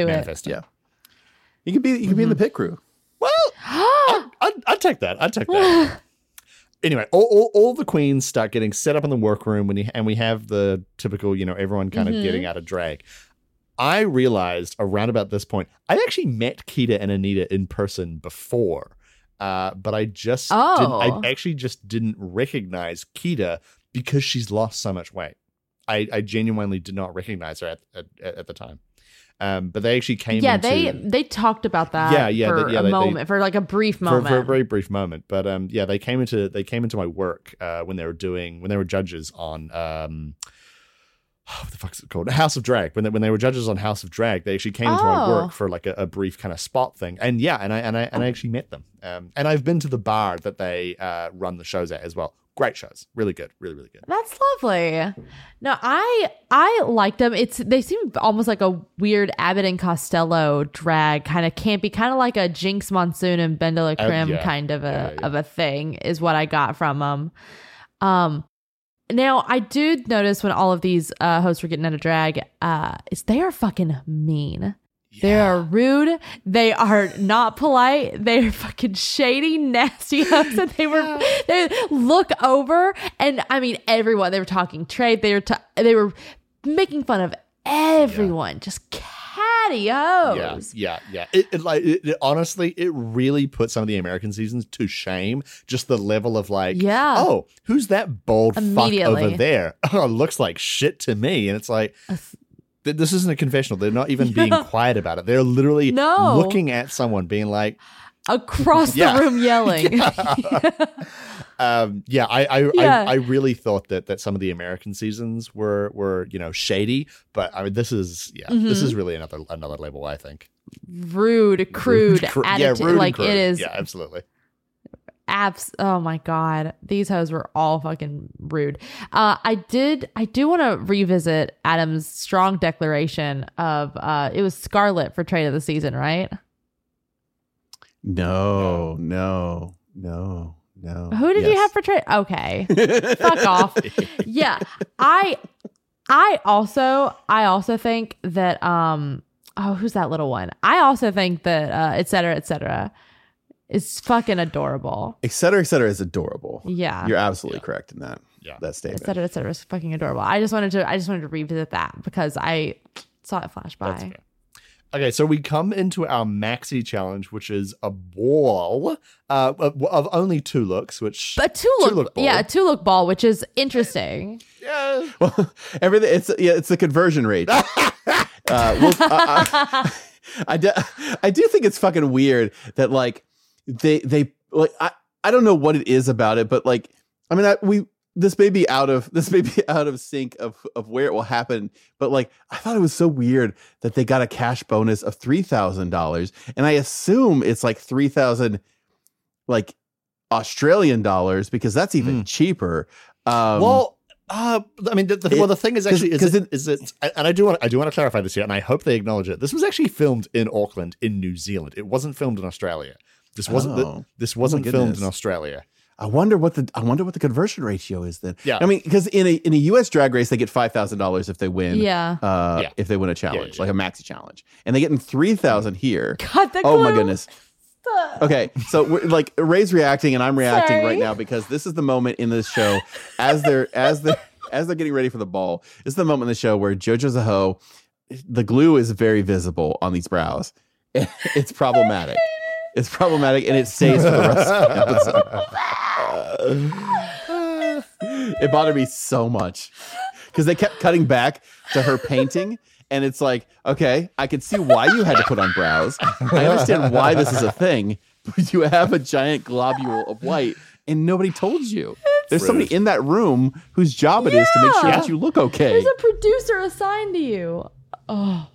Yeah. You can be in the pit crew. Well, I'd take that. Anyway, all the queens start getting set up in the workroom and we have the typical, you know, everyone kind of getting out of drag. I realized around about this point, I'd actually met Kita and Anita in person before, but I just didn't recognize Kita because she's lost so much weight. I genuinely did not recognize her at the time. But they actually came. Yeah, they talked about that. For a very brief moment. But they came into my work when they were judges on what the fuck's it called? House of Drag. When they were judges on House of Drag, they actually came into my work for like a brief kind of spot thing. And I actually met them. And I've been to the bar that they run the shows at as well. Great shows. Really good. Really, really good. That's lovely. No, I like them. They seem almost like a weird Abbott and Costello drag, kind of campy, kind of like a Jinx Monsoon and BenDeLaCreme kind of a thing is what I got from them. Now, I do notice when all of these hosts were getting out of drag is they are fucking mean. Yeah. They are rude. They are not polite. They are fucking shady, nasty hosts. And they look over. And I mean, everyone, they were talking trade. They were making fun of everyone. Yeah. Just catty hoes. Yeah. It honestly, it really put some of the American seasons to shame. Just the level of oh, who's that bald fuck over there? Oh, looks like shit to me. And it's like... This isn't a confessional. They're not even being quiet about it. They're literally looking at someone being like... Across the room yelling. I really thought that some of the American seasons were you know, shady. But I mean, this is really another level, I think. Rude, crude, attitude. Yeah, rude like, crude. It is... Yeah, absolutely. Oh my God. These hoes were all fucking rude. I do want to revisit Adam's strong declaration of it was Scarlet for trade of the season, right? No. Who did you have for trade? Okay. Fuck off. Yeah. I also think that who's that little one? I also think that Et Cetera, Et Cetera. It's fucking adorable. Et Cetera is adorable. Yeah. You're absolutely correct in that. Yeah. That statement. Et Cetera is fucking adorable. I just wanted to revisit that because I saw it flash by. That's fair. Okay, so we come into our maxi challenge, which is a ball of only 2 looks, which two-look ball. Yeah, a 2-look ball, which is interesting. Yeah. Well, everything it's the conversion rate. I do think it's fucking weird that like They like I don't know what it is about it, but like I mean this may be out of sync of where it will happen, but like I thought it was so weird that they got a cash bonus of $3,000, and I assume it's like 3,000 like Australian dollars because that's even cheaper. The thing is actually and I do want to clarify this here, and I hope they acknowledge it. This was actually filmed in Auckland in New Zealand. It wasn't filmed in Australia. This wasn't filmed in Australia. I wonder what the conversion ratio is then. Yeah. I mean, because in a US drag race, they get $5,000 if they win. Yeah. If they win a challenge, like a maxi challenge, and they get in 3,000 here. God, that my goodness. Okay, so we're, like Ray's reacting and I'm reacting right now because this is the moment in this show as they're getting ready for the ball. This is the moment in the show where JoJo Zaho, the glue is very visible on these brows. It's problematic. It's problematic, and it stays for the rest of the episode. It bothered me so much because they kept cutting back to her painting. And it's like, okay, I can see why you had to put on brows. I understand why this is a thing. But you have a giant globule of white and nobody told you. There's somebody in that room whose job it is to make sure that you look okay. There's a producer assigned to you. Oh,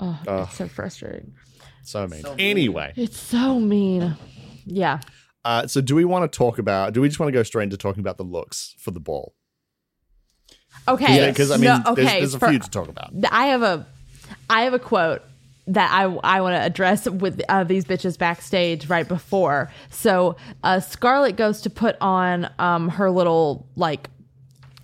it's so frustrating. So mean. Anyway. It's so mean. Yeah. So do we want to talk about, do we just want to go straight into talking about the looks for the ball? Okay. Yeah, because I mean, there's a few to talk about. I have a quote that I want to address with these bitches backstage right before. So Scarlet goes to put on her little like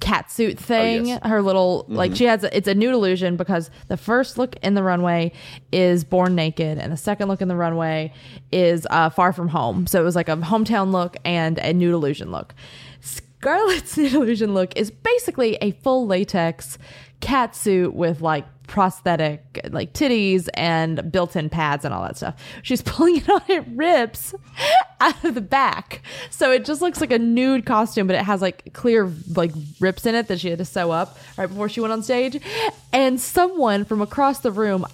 catsuit thing. Oh, yes. Her little like she has it's a nude illusion because the first look in the runway is Born Naked and the second look in the runway is Far From Home. So it was like a hometown look and a nude illusion look. Scarlet's nude illusion look is basically a full latex catsuit with like prosthetic like titties and built-in pads and all that stuff. She's pulling it on, it rips out of the back, so it just looks like a nude costume, but it has like clear like rips in it that she had to sew up right before she went on stage. And someone from across the room,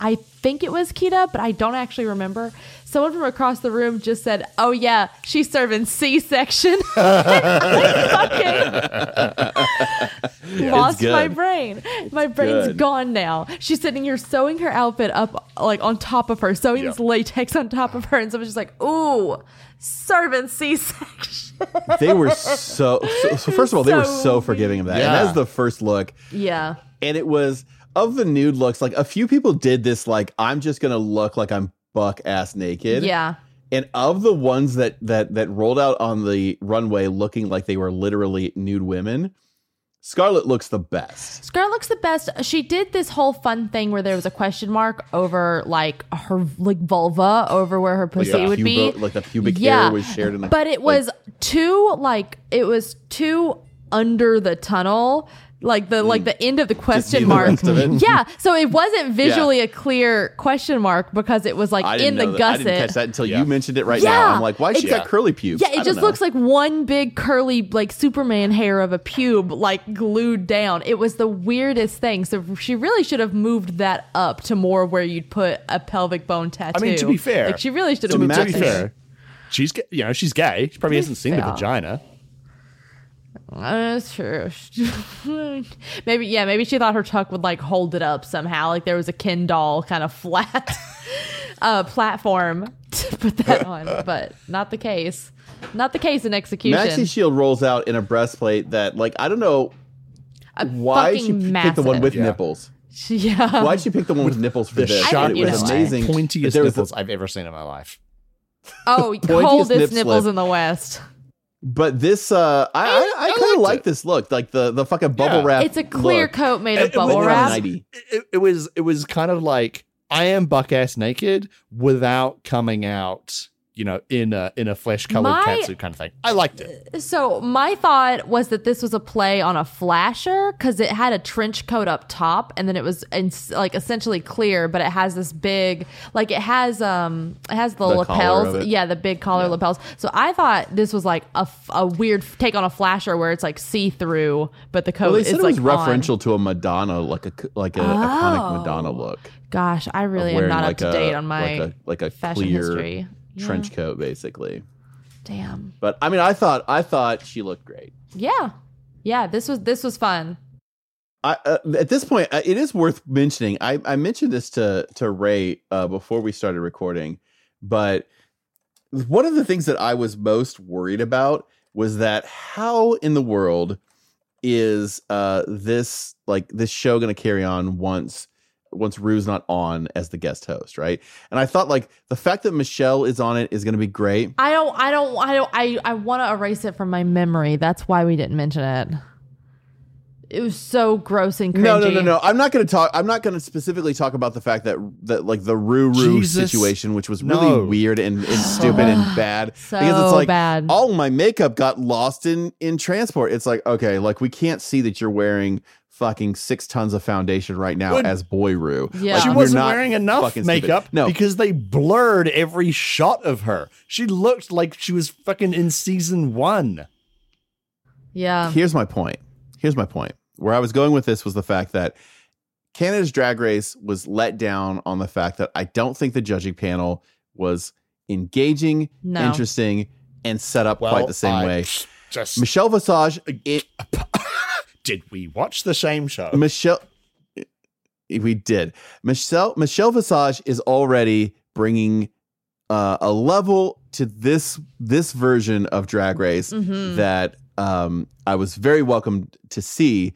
I think it was Kita, but I don't actually remember. Someone from across the room just said, "Oh yeah, she's serving C-section." I fucking lost my brain. My brain's gone now. She's sitting here sewing her outfit up like on top of her, sewing this latex on top of her, and someone's just like, "Ooh, serving C-section." They were so first of all, they were so forgiving of that. Yeah. And that was the first look. Yeah. And it was of the nude looks, like a few people did this, like, I'm just going to look like I'm buck ass naked. Yeah. And of the ones that rolled out on the runway looking like they were literally nude women, Scarlet looks the best. She did this whole fun thing where there was a question mark over like her like vulva over where her pussy would be. Like the pubic hair was shared. But it was too under the tunnel. Like the end of the question mark. Yeah. So it wasn't visually a clear question mark because it was like in the gusset. I didn't catch that until you mentioned it now. I'm like, why she got curly pubes? Yeah, it just looks like one big curly like Superman hair of a pube like glued down. It was the weirdest thing. So she really should have moved that up to more where you'd put a pelvic bone tattoo. I mean, to be fair. Like she really should have moved that there. She's she's gay. She probably hasn't seen the vagina. That's true. Maybe she thought her tuck would like hold it up somehow. Like there was a Ken doll kind of flat platform to put that on, but not the case. Not the case in execution. Maxi Shield rolls out in a breastplate that, like, I don't know why she picked the one with nipples. Why'd she pick the one with nipples for this? It was amazing. Pointiest nipples I've ever seen in my life. Oh, coldest nipples in the West. But this, I kind of like this look, like the fucking bubble wrap. It's a clear coat made of bubble wrap. It was kind of like I am buck ass naked without coming out, in a flesh colored catsuit kind of thing. I liked it. So my thought was that this was a play on a flasher because it had a trench coat up top, and then it was like essentially clear, but it has this big, like it has the lapels, the big collar lapels. So I thought this was like a weird take on a flasher where it's like see through, but the coat is like. It was referential to a Madonna, like a iconic Madonna look. Gosh, I really am not up to date on my like a fashion history. Trench coat, basically. Damn. But I mean, I thought she looked great. Yeah. This was fun. I at this point, it is worth mentioning. I mentioned this to Ray before we started recording, but one of the things that I was most worried about was that how in the world is this show going to carry on once Rue's not on as the guest host, right? And I thought like the fact that Michelle is on it is going to be great. I want to erase it from my memory. That's why we didn't mention it. It was so gross and cringy. No. I'm not going to specifically talk about the fact that like the Rue situation, which was really weird and stupid and bad. So because it's like bad. All my makeup got lost in transport. It's like, okay, like we can't see that you're wearing fucking 6 tons of foundation right now as Boy Rue. Yeah. Like, she wasn't wearing enough makeup because they blurred every shot of her. She looked like she was fucking in season 1. Yeah. Here's my point. Where I was going with this was the fact that Canada's Drag Race was let down on the fact that I don't think the judging panel was engaging, interesting, and set up quite the same way. Just Michelle Visage. Did we watch the same show? We did. Michelle Visage is already bringing a level to this version of Drag Race that I was very welcomed to see.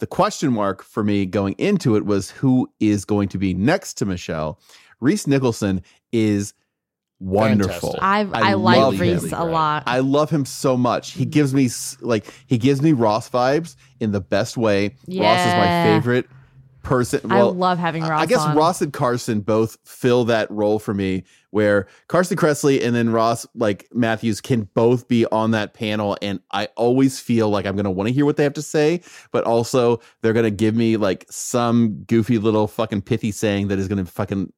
The question mark for me going into it was who is going to be next to Michelle. Reese Nicholson is wonderful. I like Reese a lot. I love him so much. He gives me Ross vibes in the best way. Yeah. Ross is my favorite person. Well, I love having Ross. I guess Ross and Carson both fill that role for me, where Carson Kressley and then Ross Matthews can both be on that panel, and I always feel like I'm going to want to hear what they have to say, but also they're going to give me some goofy little fucking pithy saying that is going to fucking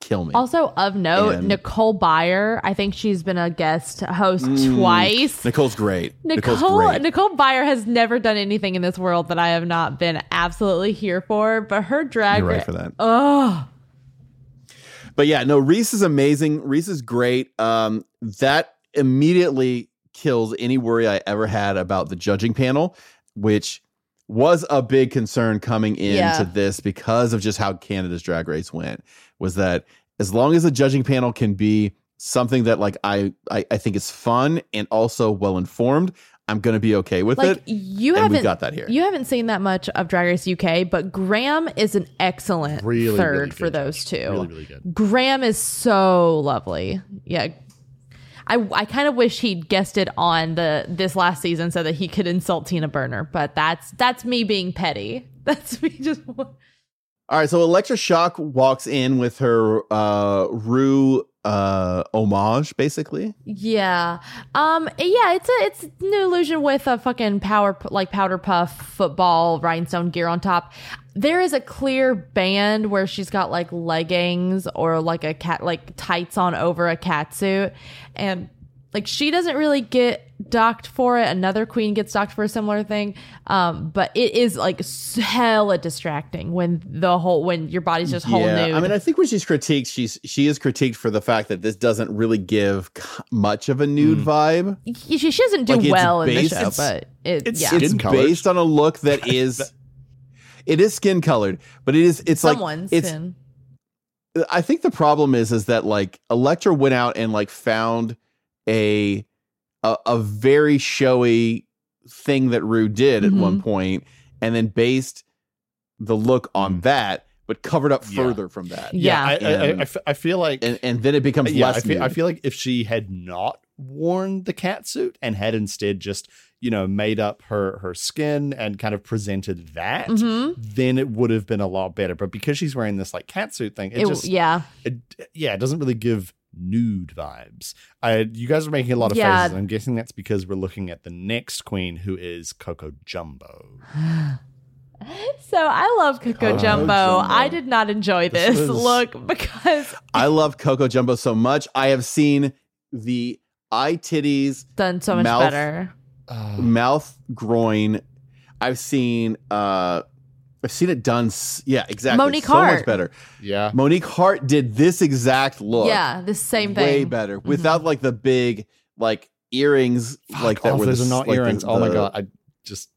kill me. Also of note, Nicole Byer. I think she's been a guest host twice. Nicole's great. Nicole Byer has never done anything in this world that I have not been absolutely here for, but her drag. You're right for that. Oh. But yeah, no, Reese is amazing. Reese is great. That immediately kills any worry I ever had about the judging panel, which was a big concern coming into this because of just how Canada's Drag Race went, was that as long as the judging panel can be something that I think is fun and also well-informed, I'm going to be okay with it. We've got that here. You haven't seen that much of Drag Race UK, but Graham is an excellent third really for those two. Really, really good. Graham is so lovely. Yeah. I kind of wish he'd guessed it on this last season so that he could insult Tina Burner, but that's me being petty. That's me just. All right, so Electra Shock walks in with her Rue homage, basically. Yeah, it's an illusion with a fucking powder puff football rhinestone gear on top. There is a clear band where she's got leggings or a cat, tights on over a catsuit. And she doesn't really get docked for it. Another queen gets docked for a similar thing. But it is hella distracting when your body's just whole nude. I mean, I think when she's critiqued, she is critiqued for the fact that this doesn't really give much of a nude vibe. She doesn't do well in the show, but it's based on a look that is... It is skin colored, but it's someone's skin. I think the problem is that Electra went out and found a very showy thing that Rue did at one point, and then based the look on that, but covered up further from that. Yeah, I feel like, and then it becomes less. I feel like if she had not worn the catsuit and had instead just, made up her skin and kind of presented that, then it would have been a lot better. But because she's wearing this catsuit thing, it doesn't really give nude vibes. You guys are making a lot of faces. I'm guessing that's because we're looking at the next queen, who is Coco Jumbo. So I love Coco Jumbo. I did not enjoy this look because I love Coco Jumbo so much. I have seen the eye titties done so much better. Mouth, groin. I've seen it done. Yeah, exactly. Monique Hart. So much better. Yeah. Monique Hart did this exact look. Yeah, the same thing. Way better. Without the big earrings. Fuck, that were those are not earrings. Oh my God. I just.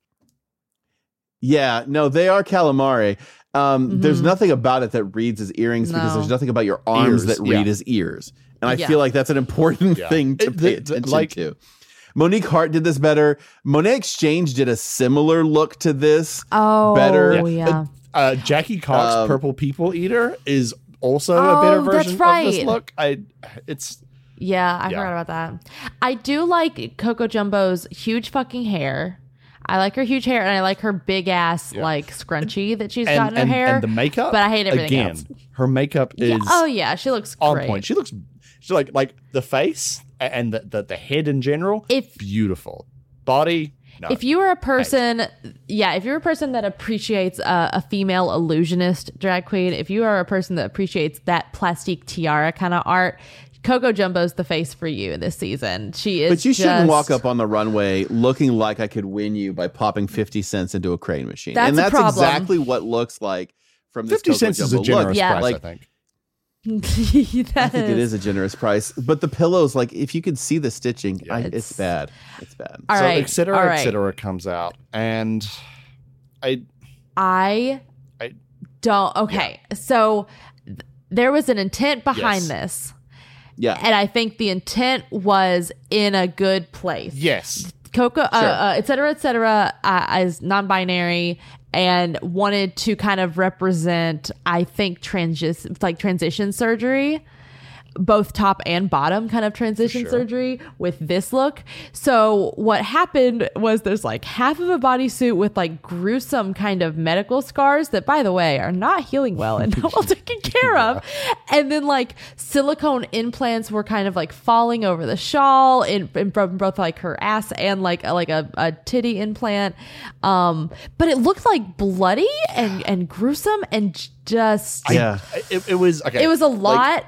Yeah, no, they are calamari. There's nothing about it that reads as earrings because there's nothing about your arms that read as ears. And I feel like that's an important thing to pay attention to. Monique Hart did this better. Monet Exchange did a similar look to this. Oh, better. Yeah. Jackie Cox, Purple People Eater, is also a better version of this look. I forgot about that. I do like Coco Jumbo's huge fucking hair. I like her huge hair, and I like her big ass scrunchie that she's got in her hair. And the makeup, but I hate everything else. Her makeup is she looks on point. She looks like the face and the head in general. Beautiful body. No. If you are a person, if you're a person that appreciates a female illusionist drag queen, if you are a person that appreciates that plastique tiara kind of art, Coco Jumbo's the face for you this season. She is. But you shouldn't walk up on the runway looking like I could win you by popping 50 cents into a crane machine. That's and that's exactly what looks like from this 50 Coco cents Jumbo is a generous look. Price, like, I think. I think it is a generous price, but the pillows, like if you could see the stitching, it's bad. It's bad. All so right. Et Cetera, all right. Et Cetera comes out, and I don't. Okay, yeah. So there was an intent behind this. Yeah, and I think the intent was in a good place. Yes, Coco, Et Cetera, is non-binary. And wanted to kind of represent, I think, transition surgery, both top and bottom kind of transition surgery with this look. So what happened was there's like half of a bodysuit with like gruesome kind of medical scars that, by the way, are not healing well and not well taken care of. And then like silicone implants were kind of like falling over the shawl in both like her ass and like a titty implant. But it looked like bloody and gruesome and just it was okay. It was a lot.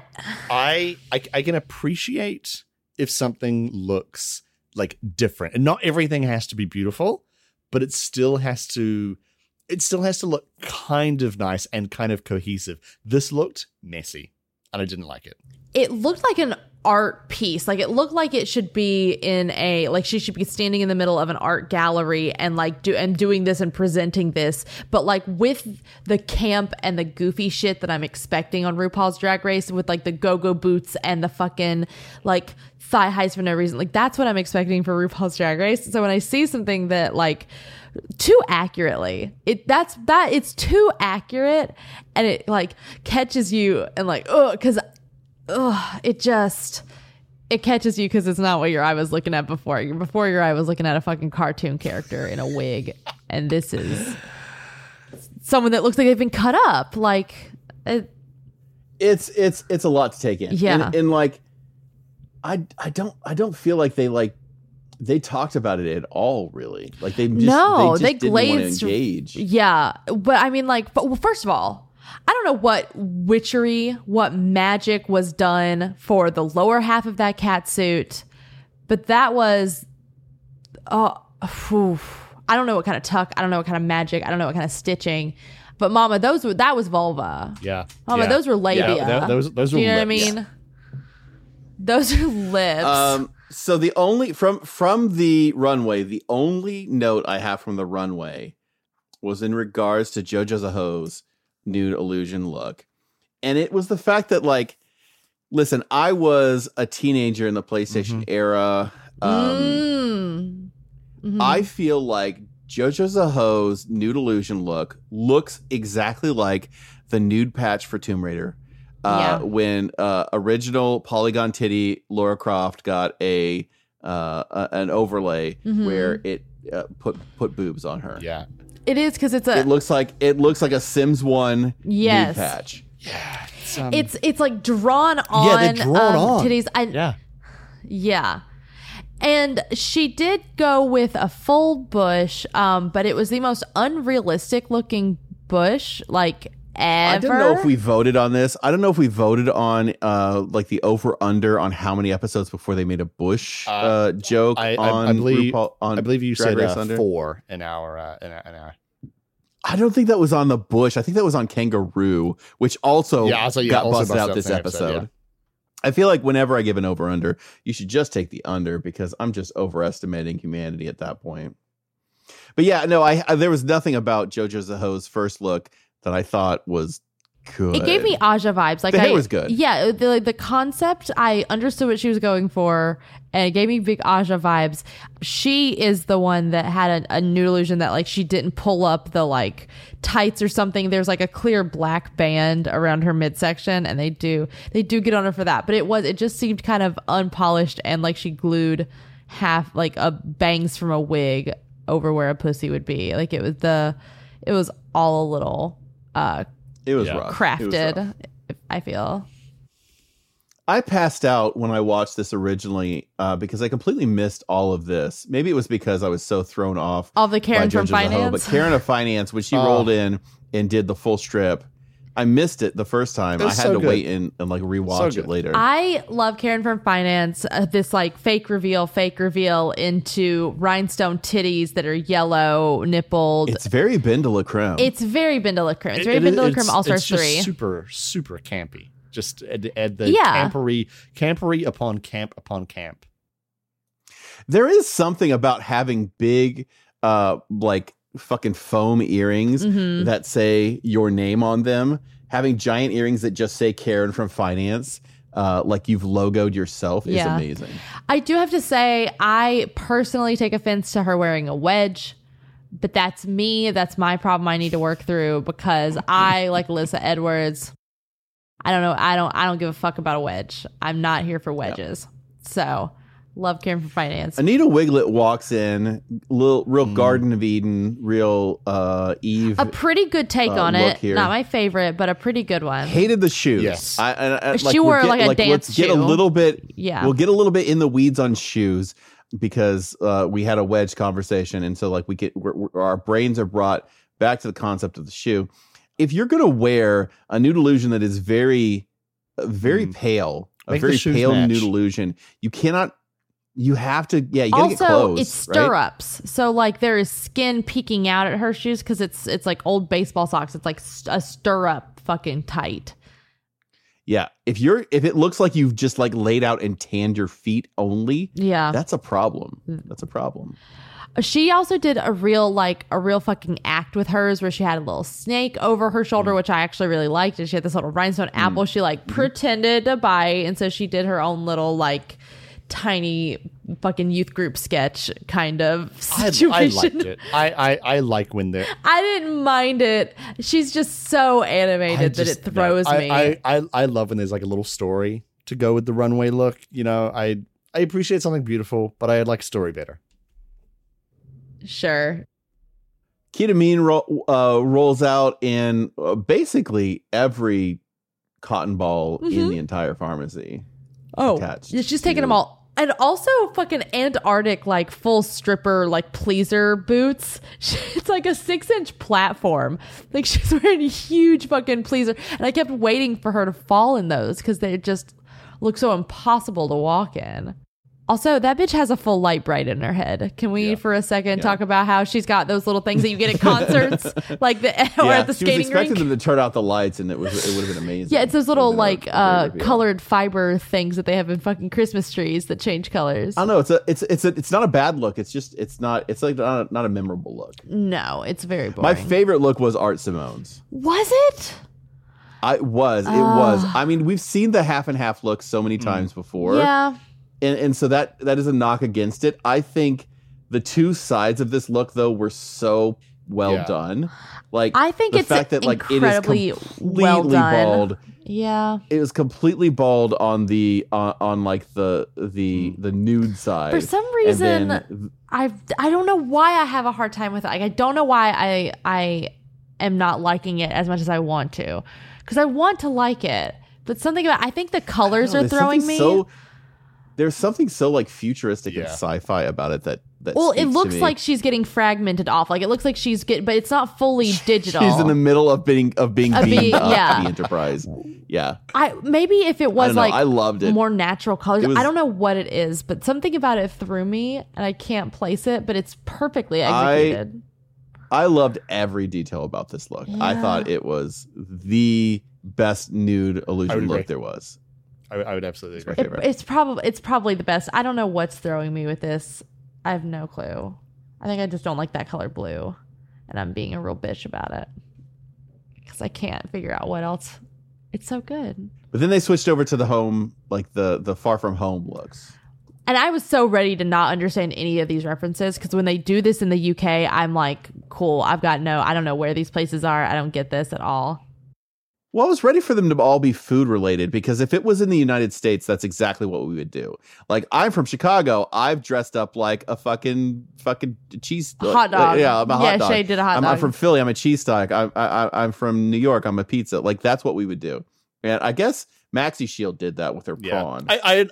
Like, I can appreciate if something looks like different, and not everything has to be beautiful, but it still has to look kind of nice and kind of cohesive. This looked messy, and I didn't like it. It looked like an art piece. Like it looked like it should be in a, like she should be standing in the middle of an art gallery and like doing this and presenting this, but like with the camp and the goofy shit that I'm expecting on RuPaul's Drag Race, with like the go-go boots and the fucking like thigh highs for no reason. Like that's what I'm expecting for RuPaul's Drag Race. So when I see something that like too accurately, it's too accurate and it like catches you and like, oh, it catches you because it's not what your eye was looking at before. Before your eye was looking at a fucking cartoon character in a wig, and this is someone that looks like they've been cut up. Like it's a lot to take in. Yeah, and like I don't feel like they talked about it at all. Really, like they didn't glazed. Want to engage. Yeah, but I mean, like, well, first of all, I don't know what witchery, what magic was done for the lower half of that catsuit, but that was, I don't know what kind of tuck, I don't know what kind of magic, I don't know what kind of stitching, but Mama, that was vulva. Yeah, Mama, those were labia. Yeah, those were. You know lips. What I mean? Yeah. Those are lips. So the only from the runway, the only note I have from the runway was in regards to JoJo Zaho's nude illusion look, and it was the fact that, like, listen, I was a teenager in the PlayStation era. I feel like JoJo Zaho's nude illusion look looks exactly like the nude patch for Tomb Raider when original Polygon Titty Lara Croft got an overlay where it put boobs on her. Yeah. It is because it's a. It looks like a Sims 1 nude patch. Yeah, it's like drawn on. Yeah, they're drawn on titties. Yeah, and she did go with a full bush, but it was the most unrealistic looking bush like ever. I don't know if we voted on this. I don't know if we voted on like the over under on how many episodes before they made a bush joke. I believe you said 4 an hour. I don't think that was on the bush. I think that was on Kangaroo, which also got busted out this episode. Yeah. I feel like whenever I give an over under, you should just take the under, because I'm just overestimating humanity at that point. But yeah, no, I there was nothing about JoJo Zaho's first look that I thought was good. It gave me Aja vibes. Like the hair was good. Yeah, the concept, I understood what she was going for, and it gave me big Aja vibes. She is the one that had a nude illusion that, like, she didn't pull up the, like, tights or something. There's, like, a clear black band around her midsection, and they do get on her for that. But it just seemed kind of unpolished, and, like, she glued half, like, a bangs from a wig over where a pussy would be. Like, it was all a little... it was rough. Crafted, was rough. I feel. I passed out when I watched this originally because I completely missed all of this. Maybe it was because I was so thrown off. All the Karen from Finance. But Karen of Finance, when she rolled in and did the full strip, I missed it the first time. I had to wait and like rewatch it later. I love Karen from Finance. This like fake reveal into rhinestone titties that are yellow nippled. It's very BenDeLaCreme. It's very BenDeLaCreme All Stars 3. It's just super, super campy. Just add the campery upon camp upon camp. There is something about having big, like fucking foam earrings that say your name on them. Having giant earrings that just say Karen from Finance, like you've logoed yourself, is amazing. I do have to say, I personally take offense to her wearing a wedge. But that's me. That's my problem I need to work through, because I, like Alyssa Edwards, I don't know. I don't give a fuck about a wedge. I'm not here for wedges. Yep. So love Karen for Finance. Anita Wigl'it walks in, real Garden of Eden, real Eve. A pretty good take on it. Here. Not my favorite, but a pretty good one. Hated the shoes. Yes. She wore a dance shoe. We'll get a little bit in the weeds on shoes, because we had a wedge conversation, and so like our brains are brought back to the concept of the shoe. If you're going to wear a nude illusion that is very, very pale, nude illusion, you cannot. You have to, you gotta get clothes. Also, it's stirrups. Right? So, like, there is skin peeking out at her shoes because it's like old baseball socks. It's like a stirrup fucking tight. Yeah. If it looks like you've just, like, laid out and tanned your feet only, that's a problem. That's a problem. She also did a real fucking act with hers, where she had a little snake over her shoulder, which I actually really liked. And she had this little rhinestone apple she, like, pretended to bite. And so she did her own little, like, tiny fucking youth group sketch kind of situation. I liked it. I like when they're... I didn't mind it. She's just so animated that it throws me. I love when there's like a little story to go with the runway look. You know, I appreciate something beautiful, but I like story better. Sure. Kita Mean rolls out in basically every cotton ball in the entire pharmacy. Oh, she's taking them all. And also fucking Antarctic, like full stripper, like pleaser boots. It's like a 6-inch platform. Like she's wearing a huge fucking pleaser. And I kept waiting for her to fall in those because they just look so impossible to walk in. Also, that bitch has a full light bright in her head. Can we for a second talk about how she's got those little things that you get at concerts, like or at the skating rink? She was expecting them to turn out the lights, and it would have been amazing. Yeah, it's those little like colored fiber things that they have in fucking Christmas trees that change colors. I don't know. It's not a bad look. It's not a memorable look. No, it's very boring. My favorite look was Art Simone's. Was it? It was. I mean, we've seen the half and half look so many times before. Yeah. And so that is a knock against it. I think the two sides of this look, though, were so well done. Like, I think the fact that like it is completely well done. Bald. Yeah, it was completely bald on the on like the nude side. For some reason, I don't know why I have a hard time with it. Like, I don't know why I am not liking it as much as I want to, because I want to like it, but something about I think the colors are throwing me. There's something so like futuristic and sci-fi about it that well, it looks like she's getting fragmented off. Like it looks like but it's not fully digital. She's in the middle of being the Enterprise. Yeah. Maybe if it was I loved it. More natural colors. I don't know what it is, but something about it threw me, and I can't place it. But it's perfectly executed. I loved every detail about this look. Yeah. I thought it was the best nude illusion look there was. I would absolutely agree. It's probably the best. I don't know what's throwing me with this. I have no clue. I think I just don't like that color blue, and I'm being a real bitch about it because I can't figure out what else. It's so good. But then they switched over to the home, like the far from home looks. And I was so ready to not understand any of these references, because when they do this in the UK, I'm like, cool. I don't know where these places are. I don't get this at all. Well, I was ready for them to all be food related, because if it was in the United States, that's exactly what we would do. Like, I'm from Chicago. I've dressed up like a fucking cheese hot dog. Yeah, I'm a hot dog. Yeah, Shay did a hot dog. I'm from Philly. I'm a cheese dog. I'm from New York. I'm a pizza. Like, that's what we would do. And I guess Maxi Shield did that with her prawn. I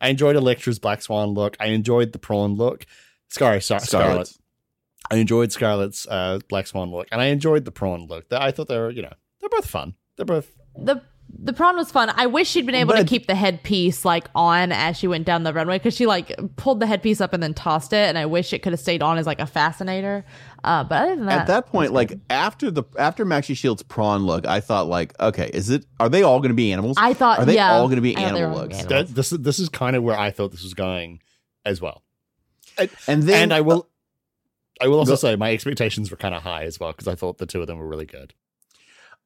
enjoyed Electra's Black Swan look. I enjoyed the prawn look. Scarlet. I enjoyed Scarlet's Black Swan look, and I enjoyed the prawn look. I thought they were both fun. They're both... The prom was fun. I wish she'd been able to keep the headpiece like on as she went down the runway, because she like pulled the headpiece up and then tossed it, and I wish it could have stayed on as like a fascinator. But other than that, at that point, like after Maxi Shield's prawn look, I thought like, okay, are they all going to be animals? I thought are they all going to be animal looks? This is kind of where I thought this was going as well. And then I will also say my expectations were kind of high as well, because I thought the two of them were really good.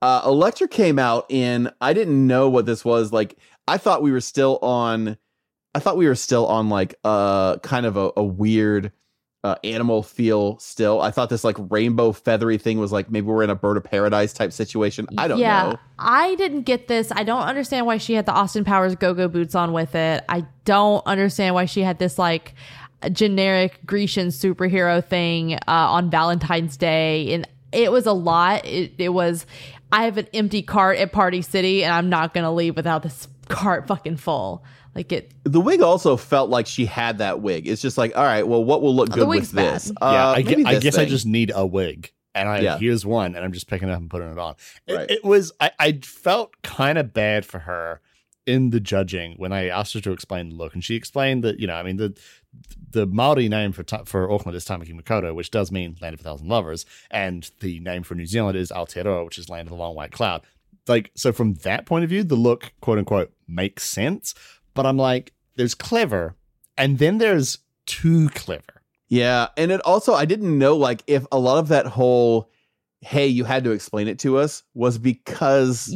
Electra came out in, I didn't know what this was. Like, I thought we were still on like kind of a weird animal feel still. I thought this like rainbow feathery thing was like, maybe we're in a bird of paradise type situation. I don't know. Yeah, I didn't get this. I don't understand why she had the Austin Powers go-go boots on with it. I don't understand why she had this like generic Grecian superhero thing on Valentine's Day. And it was a lot. It was... I have an empty cart at Party City, and I'm not going to leave without this cart fucking full. Like it. The wig also felt like she had that wig. It's just like, all right, well, what will look good with this? I guess I just need a wig, and here's one, and I'm just picking it up and putting it on. I felt kind of bad for her in the judging when I asked her to explain the look, and she explained that, you know, I mean, the Maori name for Auckland is Tamaki Makaurau, which does mean land of 1,000 lovers, and the name for New Zealand is Aotearoa, which is land of the long white cloud. Like, so from that point of view, the look, quote unquote, makes sense. But I'm like, there's clever, and then there's too clever. Yeah, and it also, I didn't know like if a lot of that whole, hey, you had to explain it to us, was because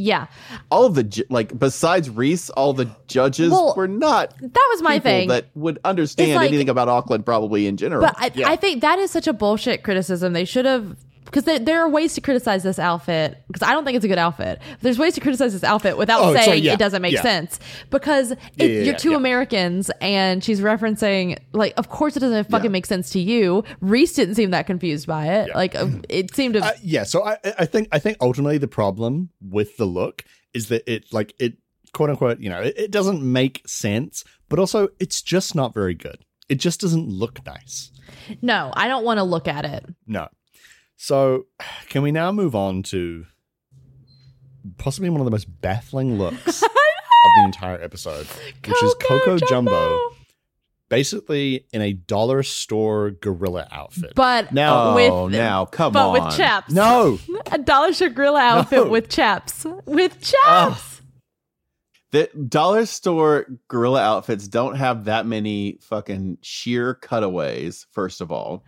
all of the, like, besides Reese, all the judges were not that was my thing that would understand like, anything about Auckland probably in general. But I think that is such a bullshit criticism. They should have, because there are ways to criticize this outfit, because I don't think it's a good outfit. There's ways to criticize this outfit without saying it doesn't make sense, because you're two Americans and she's referencing, like, of course it doesn't fucking make sense to you. Reese didn't seem that confused by it. Like it seemed to. So I think ultimately the problem with the look is that it quote unquote, you know, it doesn't make sense, but also it's just not very good. It just doesn't look nice. No, I don't want to look at it. No. So, can we now move on to possibly one of the most baffling looks of the entire episode, which is Coco Jumbo, basically in a dollar store gorilla outfit. But now, come on. But with chaps. No. A dollar store gorilla outfit with chaps. With chaps. The dollar store gorilla outfits don't have that many fucking sheer cutaways, first of all.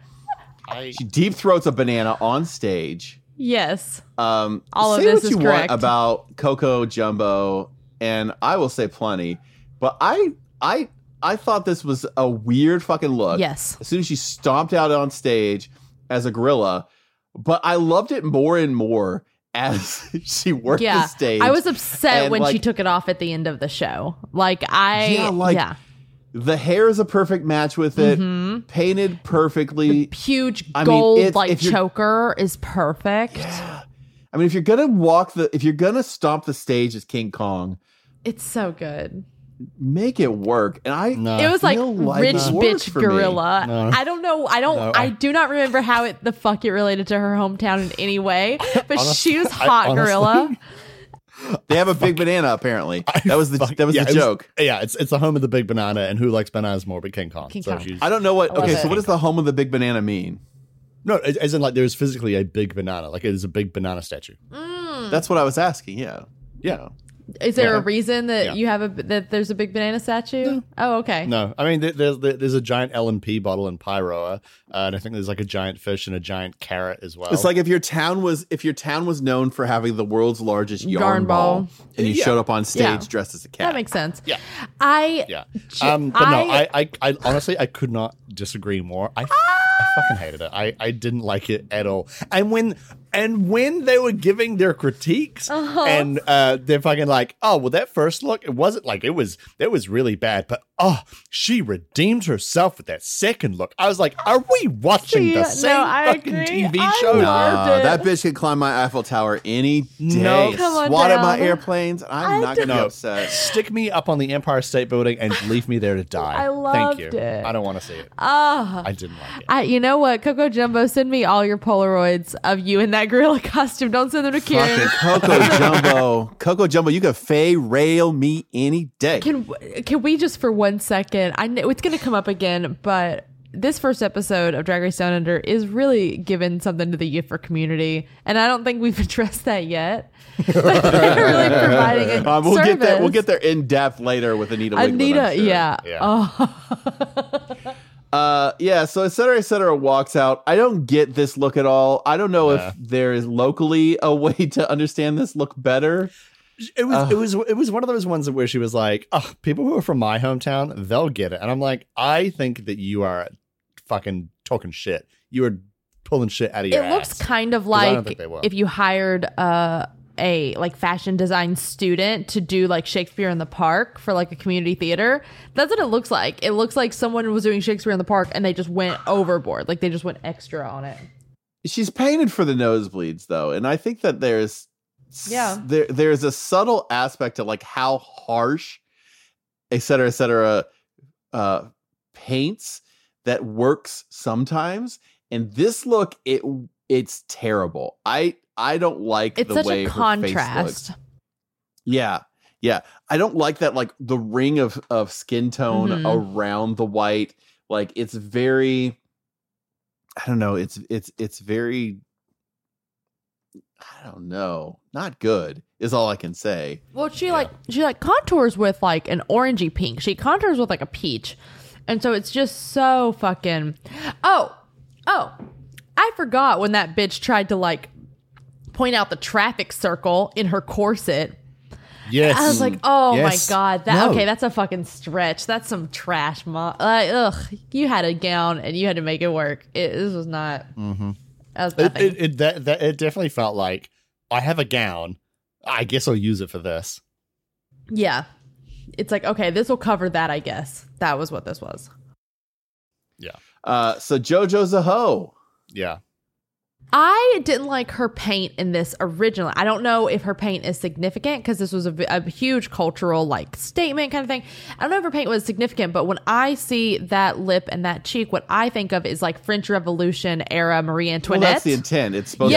She deep throats a banana on stage. Yes. All of this is correct. Say what you want about Coco Jumbo, and I will say plenty, but I thought this was a weird fucking look. Yes. As soon as she stomped out on stage as a gorilla, but I loved it more and more as she worked the stage. I was upset when she took it off at the end of the show. The hair is a perfect match with it, painted perfectly. The huge gold choker is perfect. Yeah. I mean, if you're gonna stomp the stage as King Kong, it's so good. Make it work, and it was like rich bitch gorilla. No. I don't know. I do not remember how it related to her hometown in any way. But honestly, she was hot gorilla. They have a big banana, apparently. That was the joke. It's the home of the big banana, and who likes bananas more but King Kong? I don't know what. Okay, so what does the home of the big banana mean? No, as in like there's physically a big banana, like it is a big banana statue. Mm. That's what I was asking. Yeah. Is there a reason that you have that there's a big banana statue? No. Oh, okay. No, I mean there's a giant L&P bottle in Pyroa, and I think there's like a giant fish and a giant carrot as well. It's like if your town was known for having the world's largest yarn ball, and you showed up on stage dressed as a cat. That makes sense. Yeah. I honestly I could not disagree more. I fucking hated it. I didn't like it at all. And when they were giving their critiques and they're fucking like, oh, well, that first look, it was really bad. But, she redeemed herself with that second look. I was like, are we watching the same fucking TV show? No, that bitch can climb my Eiffel Tower any day. No, swat at my airplanes. I'm not going to be upset. Stick me up on the Empire State Building and leave me there to die. I loved it. Thank you. I don't want to see it. I didn't like it. You know what? Coco Jumbo, send me all your Polaroids of you in that that gorilla costume. Don't send them to Kieran. Coco Jumbo. Coco Jumbo, you can fey rail me any day. Can we just for 1 second? I know it's going to come up again, but this first episode of Drag Race Down Under is really giving something to the Yiffer community, and I don't think we've addressed that yet. They're really providing it. We'll get there in depth later with Anita Wigl'it, sure. Yeah. Oh. So Et Cetera walks out. I don't get this look at all. I don't know if there is locally a way to understand this look better. It was one of those ones where she was like, oh, people who are from my hometown, they'll get it. And I'm like, I think that you are fucking talking shit. You are pulling shit out of your ass. It looks kind of like if you hired a like fashion design student to do like Shakespeare in the Park for like a community theater. That's what it looks like. It looks like someone was doing Shakespeare in the Park and they just went overboard. Like they just went extra on it. She's painted for the nosebleeds though. And I think that there's a subtle aspect to like how harsh Et Cetera paints that works sometimes. And this look, it's terrible. I don't like the way her contrast. Face looks. Yeah. I don't like that like the ring of skin tone around the white. Like it's very, I don't know. It's very, I don't know. Not good is all I can say. Well, she contours with like an orangey pink. She contours with like a peach. And so it's just so fucking. Oh, I forgot when that bitch tried to like point out the traffic circle in her corset. Yes. I was like, oh yes. My God. Okay, that's a fucking stretch. That's some trash. You had a gown and you had to make it work. This was not. Mm-hmm. It definitely felt like I have a gown. I guess I'll use it for this. Yeah, it's like okay, this will cover that. I guess that was what this was. Yeah. So JoJo Zaho. Yeah. I didn't like her paint in this originally. I don't know if her paint is significant because this was a huge cultural like statement kind of thing. I don't know if her paint was significant, but when I see that lip and that cheek, what I think of is like French Revolution era Marie Antoinette. Well, that's the intent. It's supposed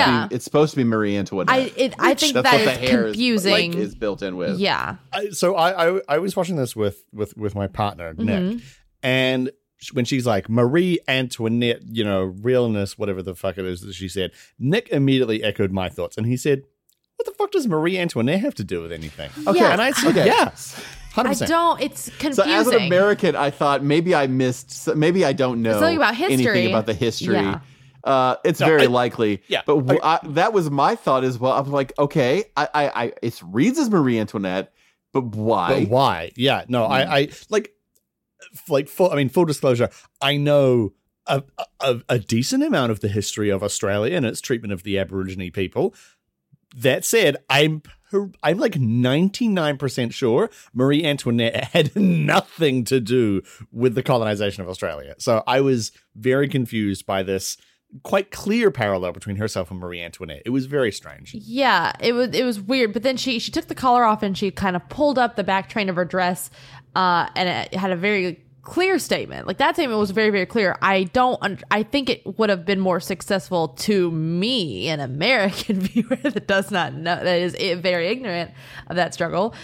to be Marie Antoinette. I think that's that is confusing. Is built in with. Yeah. So I was watching this with my partner Nick, and when she's like Marie Antoinette, you know, realness, whatever the fuck it is that she said, Nick immediately echoed my thoughts and he said, what the fuck does Marie Antoinette have to do with anything? Okay. Yeah. And I said, yes. 100%. It's confusing. So as an American, I thought maybe I don't know anything about the history. Yeah. It's very likely. Yeah. But that was my thought as well. I'm like, okay, I it reads as Marie Antoinette, but why? But why? Yeah. No, full disclosure, I know a decent amount of the history of Australia and its treatment of the Aborigine people. That said, I'm like 99% sure Marie Antoinette had nothing to do with the colonization of Australia. So I was very confused by this quite clear parallel between herself and Marie Antoinette. It was very strange. Yeah, it was weird. But then she took the collar off and she kind of pulled up the back train of her dress, and it had a very clear statement. Like that statement was very, very clear. I think it would have been more successful to me, an American viewer that does not know, that is very ignorant of that struggle,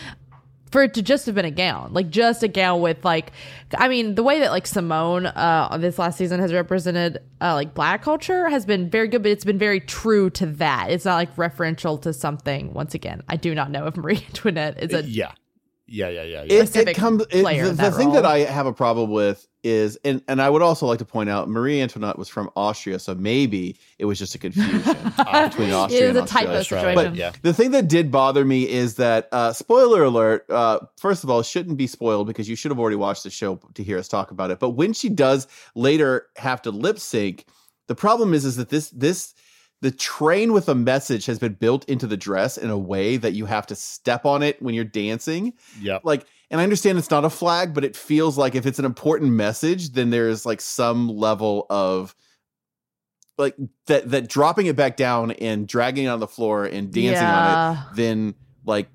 for it to just have been a gown, like just a gown with like, I mean, the way that like Simone this last season has represented like Black culture has been very good, but it's been very true to that. It's not like referential to something. Once again, I do not know if Marie Antoinette is a yeah. The thing that I have a problem with is, and I would also like to point out, Marie Antoinette was from Austria, so maybe it was just a confusion between Austria and Australia. It was a typo situation. But the thing that did bother me is that, spoiler alert, first of all, shouldn't be spoiled because you should have already watched the show to hear us talk about it. But when she does later have to lip sync, the problem is that this the train with a message has been built into the dress in a way that you have to step on it when you're dancing. Yeah. Like, and I understand it's not a flag, but it feels like if it's an important message, then there's like some level of like that dropping it back down and dragging it on the floor and dancing on it, then like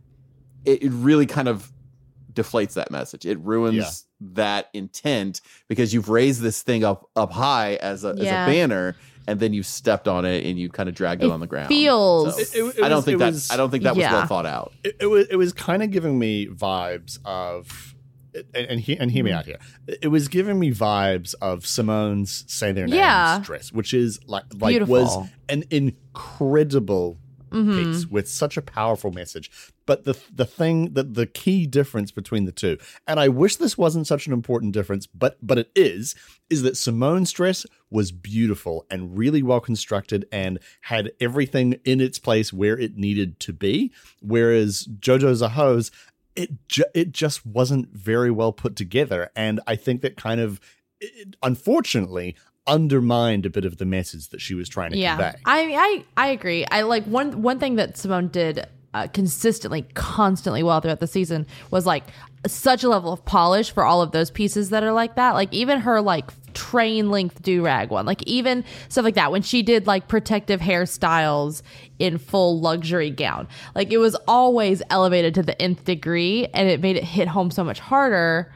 it really kind of deflates that message. It ruins that intent, because you've raised this thing up high as a banner, and then you stepped on it and you kind of dragged it on the ground. I don't think that was well thought out. It was kind of giving me vibes of, and hear me out here. It was giving me vibes of Simone's Say Their Names dress, which is like was an incredible piece with such a powerful message. But the key difference between the two, and I wish this wasn't such an important difference, but it is that Simone's dress was beautiful and really well constructed and had everything in its place where it needed to be, whereas JoJo Zaho's, it just wasn't very well put together. And I think that kind of, unfortunately, undermined a bit of the message that she was trying to convey. I agree. I like one thing that Simone did consistently, constantly well throughout the season was like such a level of polish for all of those pieces that are like that. Like even her like train length do-rag one, like even stuff like that when she did like protective hairstyles in full luxury gown, like it was always elevated to the nth degree and it made it hit home so much harder.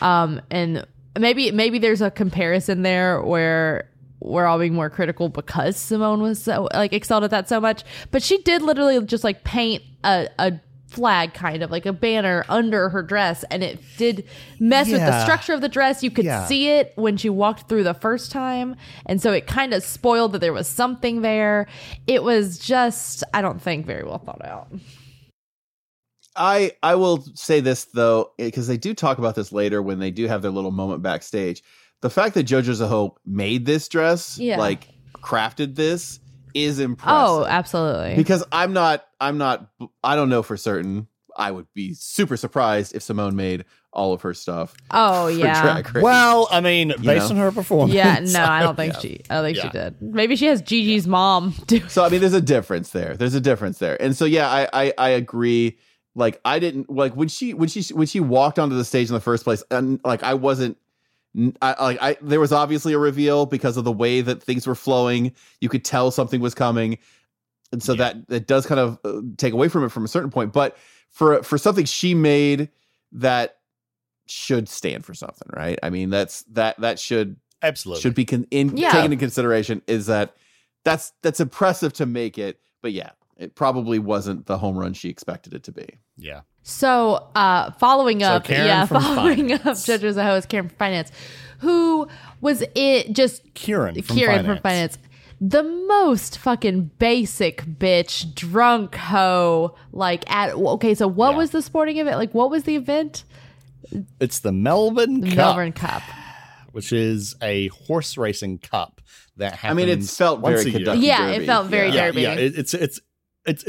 And Maybe there's a comparison there where we're all being more critical because Simone was so like excelled at that so much, but she did literally just like paint a flag, kind of like a banner under her dress, and it did mess with the structure of the dress. You could see it when she walked through the first time, and so it kind of spoiled that there was something there. It was just, I don't think, very well thought out. I will say this, though, because they do talk about this later when they do have their little moment backstage. The fact that JoJo Zaho made this dress, like crafted this, is impressive. Oh, absolutely. Because I don't know for certain. I would be super surprised if Simone made all of her stuff. Oh, yeah. Well, I mean, based on her performance. Yeah, no, I don't think she did. Maybe she has Gigi's mom. So, I mean, there's a difference there. And so, yeah, I agree. Like I didn't like when she walked onto the stage in the first place, and like I wasn't, there was obviously a reveal because of the way that things were flowing. You could tell something was coming, and so that does kind of take away from it from a certain point. But for something she made that should stand for something, right? I mean, that should absolutely should be taken into consideration. Is that's impressive to make it, but it probably wasn't the home run she expected it to be. Yeah. So following up, JoJo Zaho is Karen from Finance, who was it just Kieran from Finance. The most fucking basic bitch, drunk hoe, so what was the sporting event? Like what was the event? It's the Melbourne Cup. Which is a horse racing cup that happens. I mean, it felt very Kentucky Derby. Yeah, it felt very Derby. Yeah,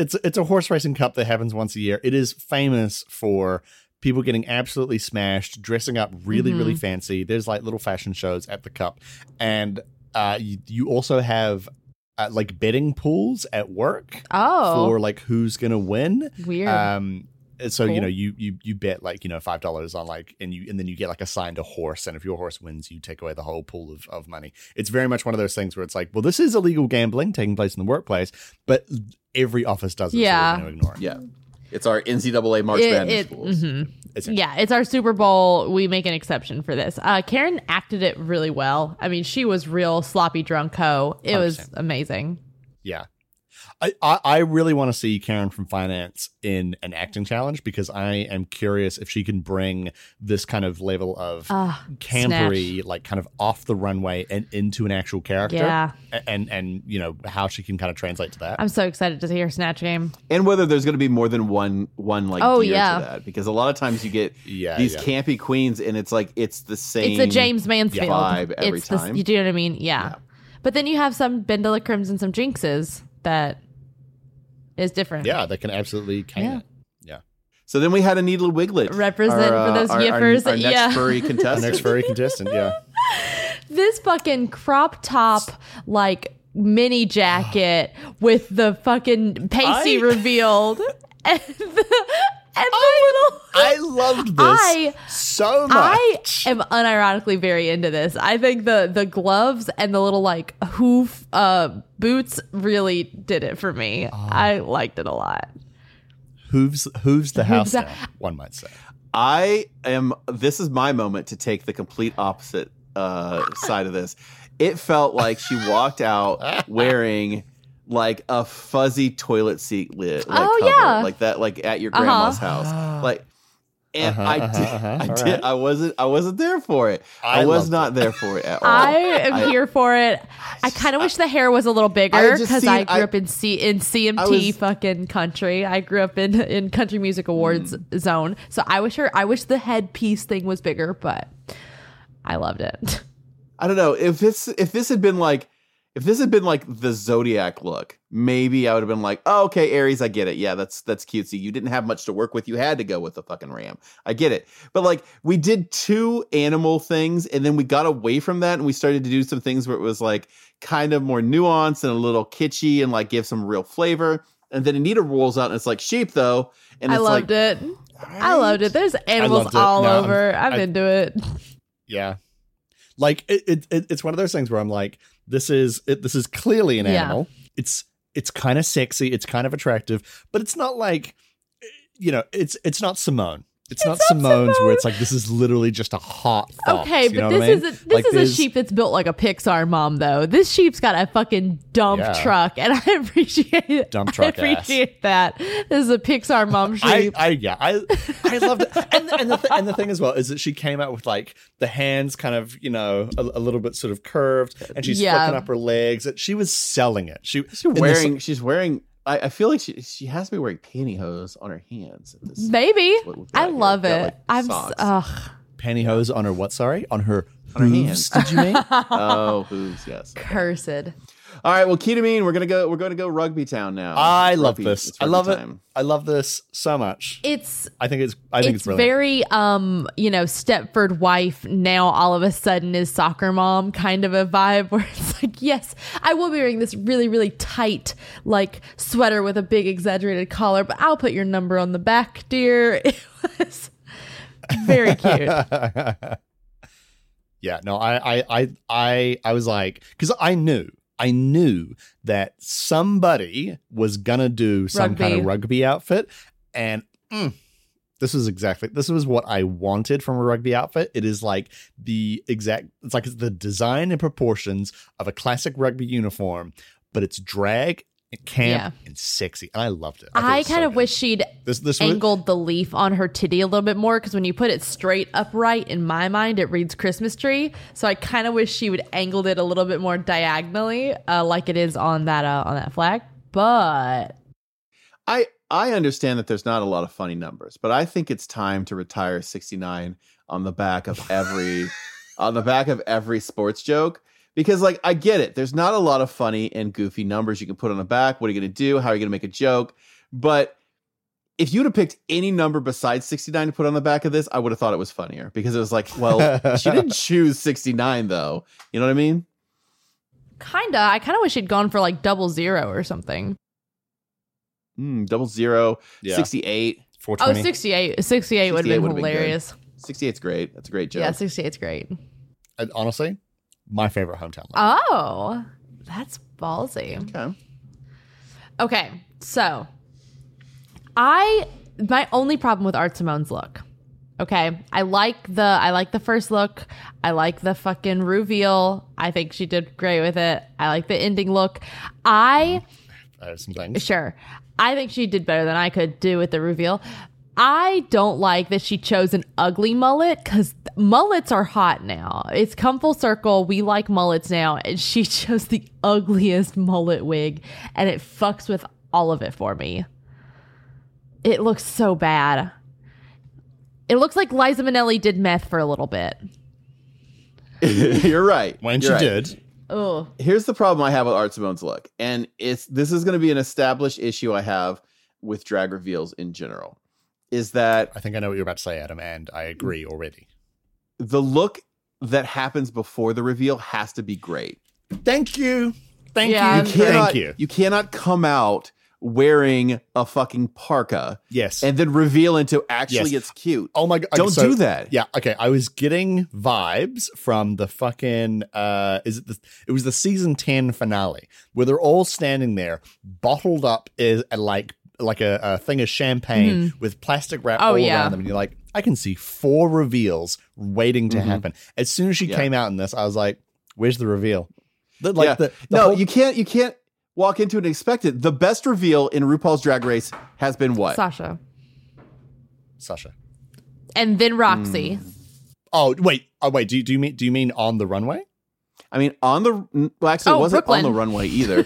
It's a horse racing cup that happens once a year. It is famous for people getting absolutely smashed, dressing up really, really fancy. There's like little fashion shows at the cup. And you also have like betting pools at work for like who's going to win. Weird. So, cool. you bet like, $5 on like, and then you get like assigned a horse. And if your horse wins, you take away the whole pool of money. It's very much one of those things where it's like, well, this is illegal gambling taking place in the workplace, but every office does it. Yeah. So we're going to ignore it. Yeah. It's our NCAA March Madness pools. Mm-hmm. It's our Super Bowl. We make an exception for this. Karen acted it really well. I mean, she was real sloppy drunk hoe. It 100%. Was amazing. Yeah. I really want to see Karen from Finance in an acting challenge because I am curious if she can bring this kind of level of campery, like kind of off the runway and into an actual character. Yeah. And how she can kind of translate to that. I'm so excited to see her Snatch Game. And whether there's going to be more than one like to that, because a lot of times you get these campy queens and it's like it's the same. It's the James Mansfield vibe every time. You do know what I mean? Yeah. But then you have some BenDeLaCremes and some Jinxes that is different. Yeah, that can absolutely can it. Yeah. So then we had Anita Wigl'it. Represent for those yiffers. Our next furry contestant. Our next furry contestant, yeah. This fucking crop top, like, mini jacket with the fucking pasty revealed. And I loved this so much. I am unironically very into this. I think the gloves and the little like hoof boots really did it for me. I liked it a lot. Hooves the house down, one might say. This is my moment to take the complete opposite side of this. It felt like she walked out wearing like a fuzzy toilet seat lid. Like, oh, cover, yeah. Like that, like at your grandma's house. Like, and I wasn't there for it. I was not there for it at all. I am here for it. I kind of wish the hair was a little bigger because I grew up in CMT fucking country. I grew up in country music awards zone. So I wish the headpiece thing was bigger, but I loved it. I don't know if this had been like the Zodiac look, maybe I would have been like, oh, okay, Aries, I get it. Yeah, that's cutesy. You didn't have much to work with. You had to go with the fucking ram. I get it. But like, we did two animal things, and then we got away from that, and we started to do some things where it was like kind of more nuanced and a little kitschy, and like give some real flavor. And then Anita rolls out, and it's like sheep though, and I loved it. Right. I loved it. There's animals all over. I'm into it. Yeah. Like it's one of those things where I'm like, this is clearly an animal. Yeah. It's kind of sexy. It's kind of attractive, but it's not like, you know, it's not Simone. It's not Simone's where it's like, this is literally just a hot fox. Okay, but this is a sheep that's built like a Pixar mom, though. This sheep's got a fucking dump truck, and I appreciate it. Dump truck, I appreciate that. This is a Pixar mom sheep. I loved it. And the thing as well is that she came out with like the hands kind of, you know, a little bit sort of curved, and she's flipping up her legs. She was selling it. She's wearing. I feel like she has to be wearing pantyhose on her hands. At this, maybe. I love it. Like, I'm pantyhose on her what? Sorry, on her hooves, hands. Did you mean? Oh, hooves. Yes. Cursed. Okay. All right. Well, Kita Mean, we're going to go Rugby Town now. I love this. I love it. I love this so much. I think it's brilliant. Very you know, Stepford Wife now all of a sudden is soccer mom kind of a vibe where it's like, yes, I will be wearing this really, really tight like sweater with a big exaggerated collar, but I'll put your number on the back, dear. It was very cute. Yeah, no, I was like, because I knew that somebody was gonna do some kind of rugby outfit, and this was what I wanted from a rugby outfit. It is like it's the design and proportions of a classic rugby uniform, but it's drag and camp and sexy, and I loved it. I kind of wish she'd angled the leaf on her titty a little bit more, because when you put it straight upright, in my mind it reads Christmas tree, so I kind of wish she would angled it a little bit more diagonally, like it is on that flag. But I understand that there's not a lot of funny numbers, but I think it's time to retire 69 on the back of every sports joke. Because, like, I get it. There's not a lot of funny and goofy numbers you can put on the back. What are you going to do? How are you going to make a joke? But if you would have picked any number besides 69 to put on the back of this, I would have thought it was funnier. Because it was like, well, she didn't choose 69, though. You know what I mean? Kind of. I kind of wish she'd gone for, like, 00 or something. 00, yeah. 68. 420. Oh, 68. 68 would have been hilarious. 68's great. That's a great joke. Yeah, 68's great. And honestly, my favorite hometown line. Oh, that's ballsy. Okay. Okay, so my only problem with Art Simone's look. Okay, I like the first look. I like the fucking reveal. I think she did great with it. I like the ending look. I have some things. Sure, I think she did better than I could do with the reveal. I don't like that she chose an ugly mullet, because mullets are hot now. It's come full circle. We like mullets now. And she chose the ugliest mullet wig, and it fucks with all of it for me. It looks so bad. It looks like Liza Minnelli did meth for a little bit. You're right. She did. Oh. Here's the problem I have with Art Simone's look. And this is going to be an established issue I have with drag reveals in general. Is that I think I know what you're about to say, Adam, and I agree already. The look that happens before the reveal has to be great. Thank you. You cannot come out wearing a fucking parka. Yes. And then reveal into it's cute. Oh my God. Okay, don't do that. Yeah. Okay. I was getting vibes from the fucking, it was the season 10 finale where they're all standing there bottled up as like like a thing of champagne with plastic wrap around them, and you're like, I can see four reveals waiting to happen. As soon as she came out in this, I was like, where's the reveal? You can't walk into it and expect it. The best reveal in RuPaul's Drag Race has been what? Sasha. And then Roxy. Oh wait. Do you mean on the runway? I mean it wasn't Brooklyn on the runway either.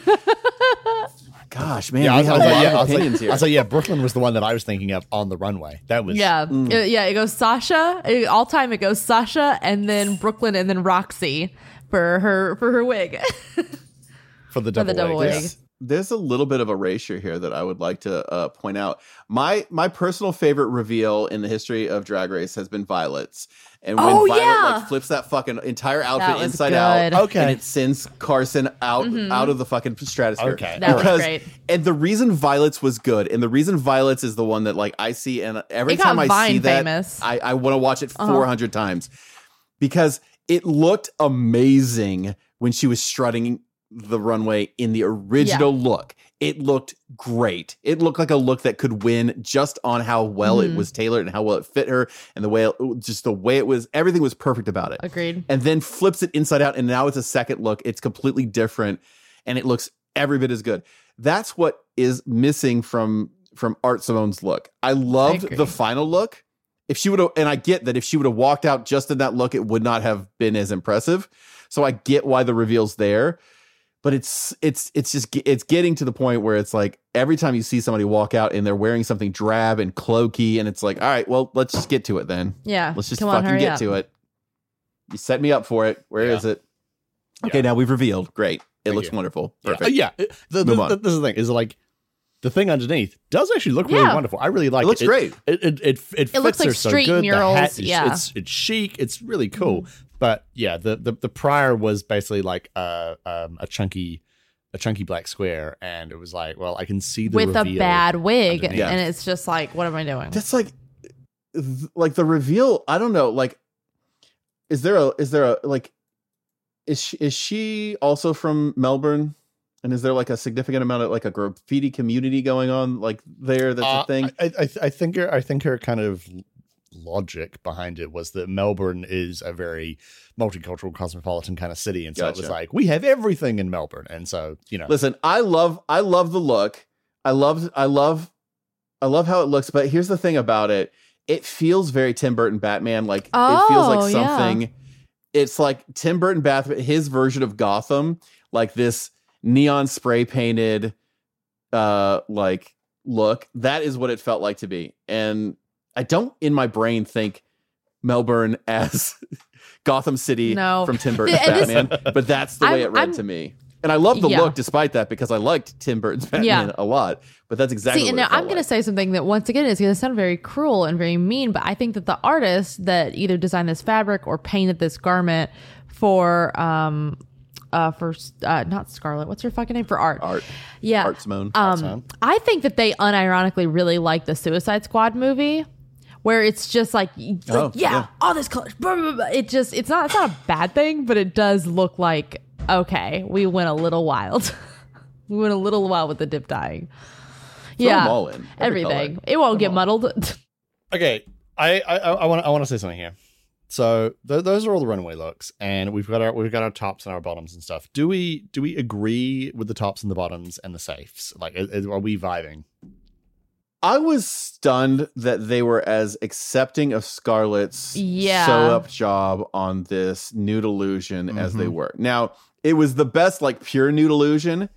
Gosh, man. I was like, yeah, Brooklyn was the one that I was thinking of on the runway. That was it goes Sasha. All time it goes Sasha and then Brooklyn and then Roxy for her wig. For the double wig. Yeah. There's a little bit of erasure here that I would like to point out. My personal favorite reveal in the history of Drag Race has been Violet's. And when Violet flips that fucking entire outfit inside out, and it sends Carson out of the fucking stratosphere. Okay. That was great. And the reason Violet's was good, and the reason Violet's is the one that like I see, and every time I see that, I want to watch it 400 times. Because it looked amazing when she was strutting the runway in the original look. It looked great. It looked like a look that could win just on how well it was tailored and how well it fit her and everything was perfect about it. Agreed. And then flips it inside out and now it's a second look. It's completely different and it looks every bit as good. That's what is missing from Art Simone's look. I loved the final look. If she would have, and I get that if she would have walked out just in that look, it would not have been as impressive. So I get why the reveal's there. But it's getting to the point where it's like every time you see somebody walk out and they're wearing something drab and cloaky and it's like, all right, well, let's just get to it then. Yeah. Let's just fucking get to it. You set me up for it. Where is it? Okay, now we've revealed. Great. It looks wonderful. Perfect. Yeah. This is the thing is like the thing underneath does actually look really wonderful. I really like it. Looks great. It fits looks like her street so good. Murals. The hat is, it's chic. It's really cool. But yeah, the prior was basically like a chunky black square, and it was like, well, I can see the with reveal a bad wig, underneath. And it's just like, what am I doing? That's like the reveal. I don't know. Like, is she also from Melbourne? And is there like a significant amount of like a graffiti community going on like there? That's a thing. I think her kind of logic behind it was that Melbourne is a very multicultural, cosmopolitan kind of city, and so it was like we have everything in Melbourne, and so Listen, I love the look. I love how it looks. But here's the thing about it: it feels very Tim Burton Batman. Like it feels like something. Yeah. It's like Tim Burton Batman, his version of Gotham, like this neon spray painted, like look. That is what it felt like to be, and I don't in my brain think Melbourne as Gotham City from Tim Burton's Batman, but that's the way it read to me. And I love the look despite that because I liked Tim Burton's Batman a lot, but that's exactly what it felt like. I'm going to say something that once again is going to sound very cruel and very mean, but I think that the artist that either designed this fabric or painted this garment for not Scarlet. What's her fucking name? For Art. Yeah. Art Simone. I think that they unironically really like the Suicide Squad movie, where it's just like all this color. Blah, blah, blah. It's not a bad thing, but it does look like okay, we went a little wild. We went a little wild with the dip dyeing. Throw them all in. Everything. Color. It won't get muddled. Okay, I want to say something here. So those are all the runway looks, and we've got our tops and our bottoms and stuff. Do we agree with the tops and the bottoms and the safes? Like, are we vibing? I was stunned that they were as accepting of Scarlett's sew-up job on this nude illusion as they were. Now, it was the best, like, pure nude illusion,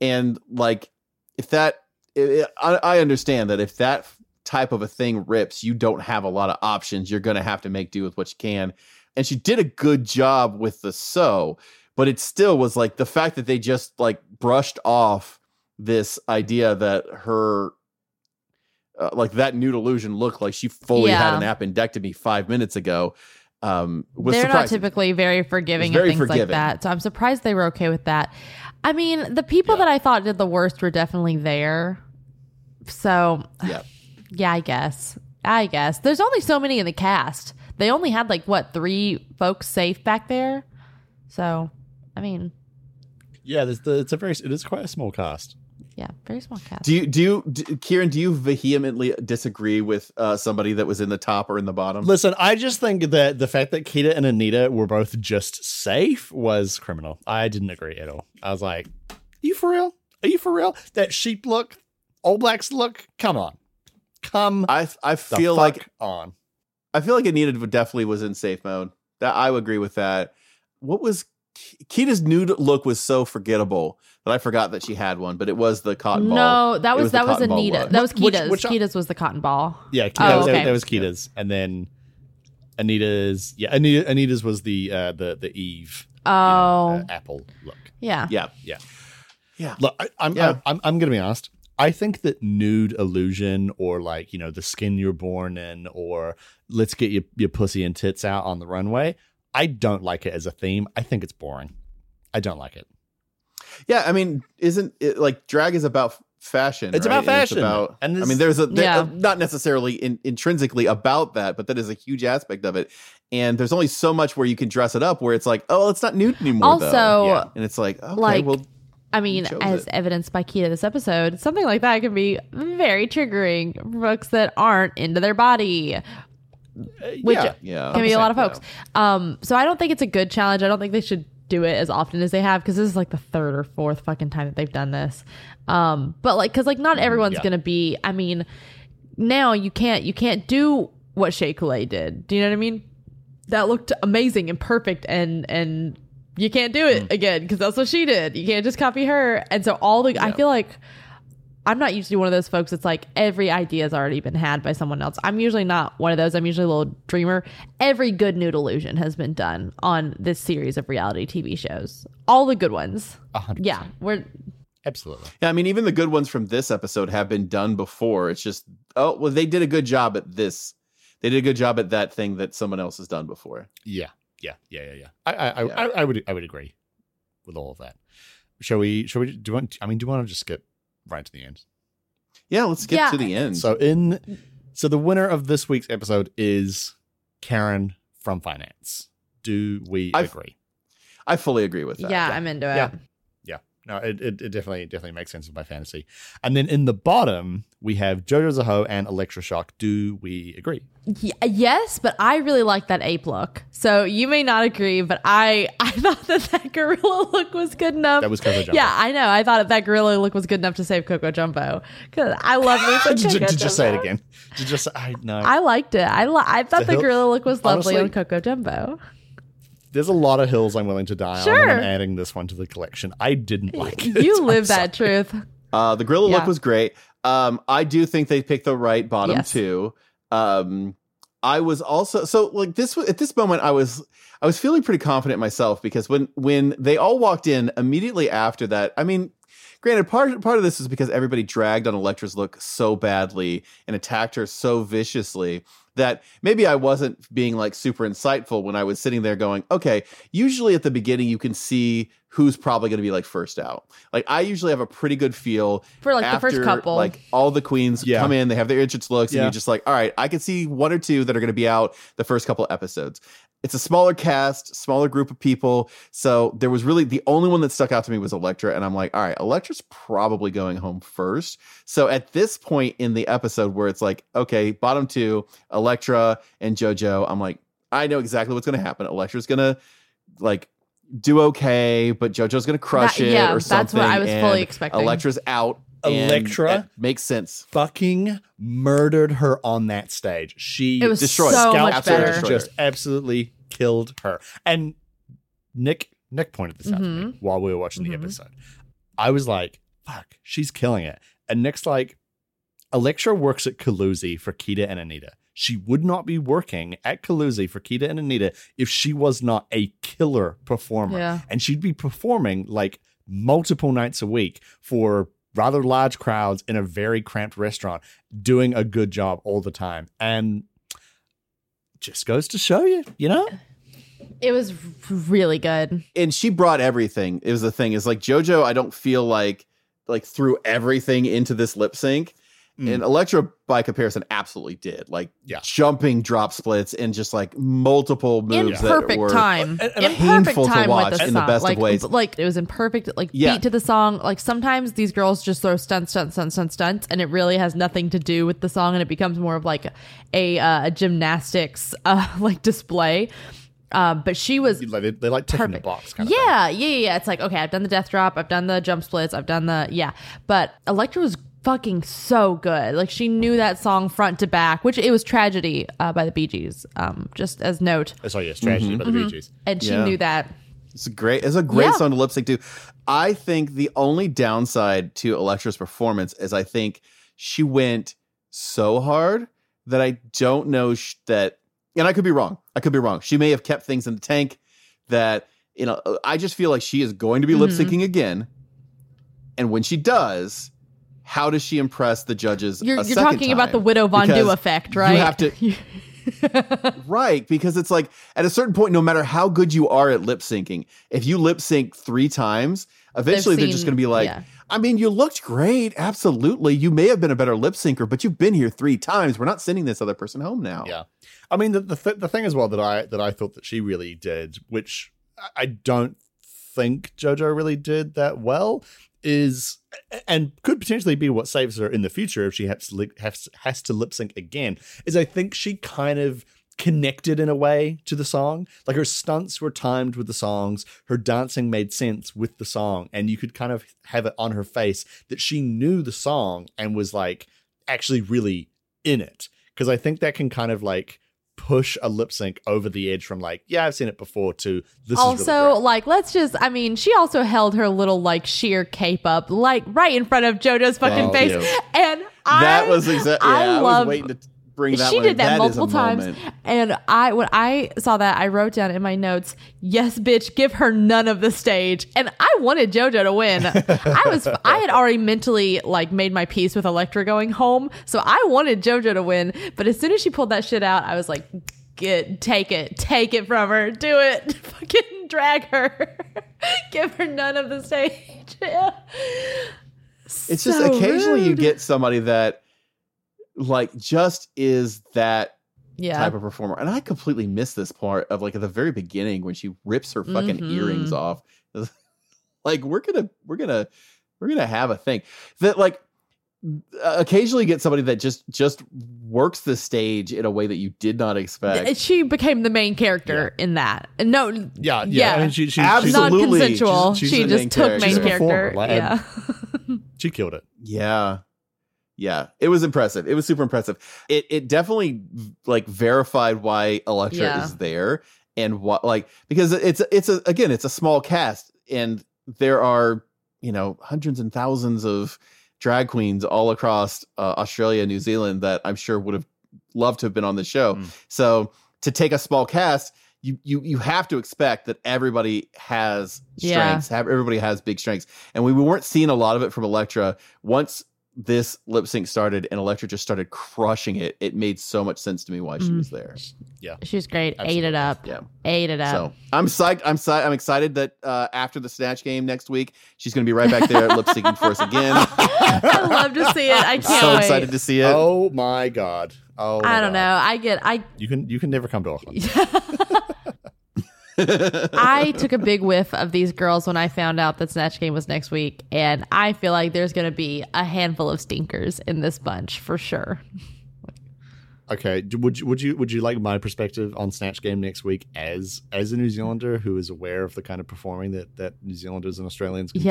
and like if that, I understand that if that type of a thing rips, you don't have a lot of options. You're going to have to make do with what you can. And she did a good job with the sew, but it still was like the fact that they just like brushed off this idea that her like that nude illusion looked like she fully had an appendectomy 5 minutes ago. They're surprising. Not typically very forgiving and things like that. So I'm surprised they were okay with that. I mean, the people that I thought did the worst were definitely there. So yeah, I guess. There's only so many in the cast. They only had like what, 3 folks safe back there. So, I mean, yeah, it is quite a small cast. Yeah, very small cast. Do you, Kieran? Do you vehemently disagree with somebody that was in the top or in the bottom? Listen, I just think that the fact that Kita and Anita were both just safe was criminal. I didn't agree at all. I was like, "Are you for real? Are you for real? That sheep look, all blacks look. Come on, come. I feel the fuck like on. I feel like Anita definitely was in safe mode. That I would agree with that. What was Kita's nude look was so forgettable that I forgot that she had one, but it was the cotton ball. No, that was Anita. That was Kita's. Kita's was the cotton ball. Yeah, that was Kita's, and then Anita's. Yeah, Anita's was the Eve apple look. Yeah. Look, I'm gonna be honest. I think that nude illusion or like, you know, the skin you're born in or let's get your pussy and tits out on the runway. I don't like it as a theme. I think it's boring. I don't like it. Yeah. I mean, isn't it like drag is about fashion? It's about fashion. There's not necessarily intrinsically about that, but that is a huge aspect of it. And there's only so much where you can dress it up where it's like, oh, it's not nude anymore. Also, though. Yeah. And it's like, okay, well. I mean, as evidenced by Kita this episode, something like that can be very triggering for folks that aren't into their body, which can be a lot of folks. So I don't think it's a good challenge. I don't think they should do it as often as they have because this is like the third or fourth fucking time that they've done this. But like, because like not everyone's going to be. I mean, now you can't do what Shea Coulee did. Do you know what I mean? That looked amazing and perfect and. You can't do it again because that's what she did. You can't just copy her. And so I feel like I'm not usually one of those folks that's like every idea has already been had by someone else. I'm usually not one of those. I'm usually a little dreamer. Every good nude illusion has been done on this series of reality TV shows. All the good ones. 100%. Yeah. Absolutely. Yeah, I mean, even the good ones from this episode have been done before. It's just, they did a good job at this. They did a good job at that thing that someone else has done before. Yeah. Yeah. I would agree with all of that. Shall we? Do you want to just skip right to the end? Yeah, let's skip to the end. So the winner of this week's episode is Karen from Finance. Do we agree? I fully agree with that. Yeah, I'm into it. Yeah. No, it definitely makes sense with my fantasy. And then in the bottom, we have JoJo Zaho and Electra Shock. Do we agree? Yes, but I really like that ape look. So you may not agree, but I thought that gorilla look was good enough. That was Coco Jumbo. Yeah, I know. I thought that gorilla look was good enough to save Coco Jumbo because I love me some Coco Jumbo. Did you say it again? I liked it. I thought the gorilla look was lovely on Coco Jumbo. There's a lot of hills I'm willing to die on, and I'm adding this one to the collection. I didn't like it. You live that truth. The gorilla look was great. I do think they picked the right bottom two. I was also at this moment I was feeling pretty confident myself because when they all walked in immediately after that, I mean, granted part of this is because everybody dragged on Electra's look so badly and attacked her so viciously that maybe I wasn't being like super insightful when I was sitting there going, okay, usually at the beginning you can see who's probably going to be like first out. Like I usually have a pretty good feel for like after, the first couple, like all the queens come in, they have their entrance looks and you're just like, all right, I can see one or two that are going to be out the first couple episodes. It's a smaller cast, smaller group of people. So there was really the only one that stuck out to me was Electra. And I'm like, all right, Electra's probably going home first. So at this point in the episode where it's like, okay, bottom two, Electra and JoJo, I'm like, I know exactly what's going to happen. Electra's going to like do okay, but JoJo's going to crush it or something. That's what I was fully expecting. Electra's out. Electra makes sense. Fucking murdered her on that stage. She destroyed so much better. Just absolutely killed her. And Nick pointed this out to me while we were watching the episode. I was like, "Fuck, she's killing it." And Nick's like, "Electra works at Calusi for Kita and Anita. She would not be working at Calusi for Kita and Anita if she was not a killer performer, and she'd be performing like multiple nights a week for." Rather large crowds in a very cramped restaurant doing a good job all the time. And just goes to show you, you know? It was really good. And she brought everything. It was the thing. It's like JoJo, I don't feel like threw everything into this lip sync. And Electra, by comparison, absolutely did. Like jumping drop splits and just like multiple moves that were time. In painful perfect time to watch with the in song. The best of ways. Like it was in perfect beat to the song. Like sometimes these girls just throw stunts, and it really has nothing to do with the song, and it becomes more of like a gymnastics display. But she was they like ticking the box kind of thing. Yeah. It's like, okay, I've done the death drop, I've done the jump splits, I've done the But Electra was fucking so good. Like she knew that song front to back, which it was Tragedy by the Bee Gees. Just as note. Oh, yes, Tragedy by the Bee Gees. And she knew that. It's a great song to lip sync to. I think the only downside to Electra's performance is I think she went so hard that I don't know that. And I could be wrong. She may have kept things in the tank that, you know, I just feel like she is going to be lip syncing again. And when she does, how does she impress the judges? You're talking about the Widow Von Due effect, right? You have to. Right. Because it's like at a certain point, no matter how good you are at lip syncing, if you lip sync three times, eventually they're just going to be like, I mean, you looked great. Absolutely. You may have been a better lip syncer, but you've been here three times. We're not sending this other person home now. Yeah. I mean, the thing as well that I thought that she really did, which I don't think JoJo really did that well, is and could potentially be what saves her in the future if she has to lip sync again, is I think she kind of connected in a way to the song. Like her stunts were timed with the songs, her dancing made sense with the song, and you could kind of have it on her face that she knew the song and was like actually really in it. Because I think that can kind of like push a lip sync over the edge from like, yeah, I've seen it before to this also is really like, let's just, I mean, she also held her little like sheer cape up like right in front of JoJo's fucking face. Yeah. And that was exactly, I was waiting to bring that. She did that multiple times. Moment. And when I saw that, I wrote down in my notes, yes, bitch, give her none of the stage. And I wanted JoJo to win. I had already mentally like made my peace with Electra going home. So I wanted JoJo to win. But as soon as she pulled that shit out, I was like, take it from her. Do it. Fucking drag her. Give her none of the stage. Yeah. It's so just occasionally rude. You get somebody that like just is that type of performer. And I completely missed this part of like at the very beginning when she rips her fucking earrings off. Like we're gonna have a thing that like occasionally get somebody that just works the stage in a way that you did not expect. She became the main character in that. No. Yeah. I mean, she's absolutely non-consensual. She just took main character. Like, she killed it. Yeah. Yeah, it was impressive. It was super impressive. It definitely like verified why Electra is there and what like because it's a small cast and there are, you know, hundreds and thousands of drag queens all across Australia, New Zealand that I'm sure would have loved to have been on the show. So to take a small cast, you have to expect that everybody has strengths. Everybody has big strengths, and we weren't seeing a lot of it from Electra once. This lip sync started and Electra just started crushing it. It made so much sense to me why she was there. Yeah. She was great. Absolutely. Ate it up. So I'm psyched. I'm excited that after the Snatch Game next week, she's going to be right back there lip syncing for us again. I'd love to see it. I can't wait. So excited to see it. Oh my God. Oh, I don't know. You can never come to Auckland. I took a big whiff of these girls when I found out that Snatch Game was next week, and I feel like there's going to be a handful of stinkers in this bunch for sure. Okay, would you like my perspective on Snatch Game next week as a New Zealander who is aware of the kind of performing that New Zealanders and Australians can do?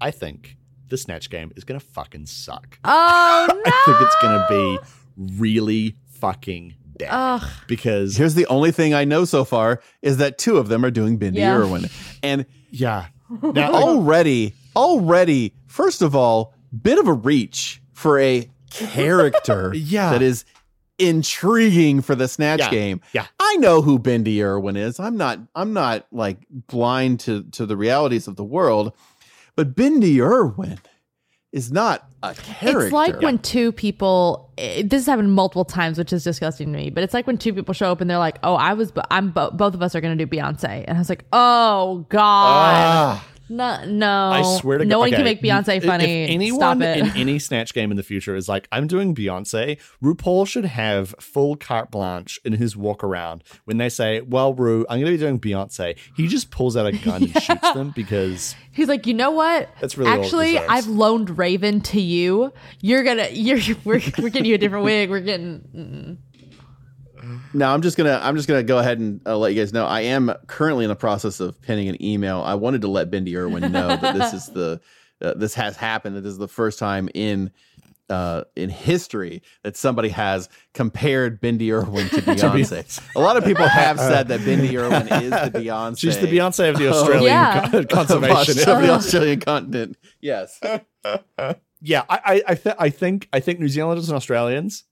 I think the Snatch Game is going to fucking suck. Oh no! I think it's going to be really fucking bad, because here's the only thing I know so far is that two of them are doing Bindi Irwin, and now already first of all, bit of a reach for a character that is intriguing for the Snatch Game. I know who Bindi Irwin is. I'm not like blind to the realities of the world, but Bindi Irwin is not a character. It's like when two people, this has happened multiple times, which is disgusting to me, but it's like when two people show up and they're like, both of us are going to do Beyonce. And I was like, oh God, No. I swear to God. No one can make Beyonce funny. If anyone Stop it. In any Snatch game in the future is like, I'm doing Beyonce, RuPaul should have full carte blanche in his walk around. When they say, well, Ru, I'm going to be doing Beyonce, he just pulls out a gun and shoots them because... He's like, you know what? That's really actually, I've loaned Raven to you. We're getting you a different wig. We're getting... No, I'm just gonna go ahead and let you guys know. I am currently in the process of penning an email. I wanted to let Bindi Irwin know that this is the this has happened. That this is the first time in history that somebody has compared Bindi Irwin to Beyonce. A lot of people have said that Bindi Irwin is the Beyonce. She's the Beyonce of the Australian of the Australian continent. Yes. Yeah, I think New Zealanders and Australians,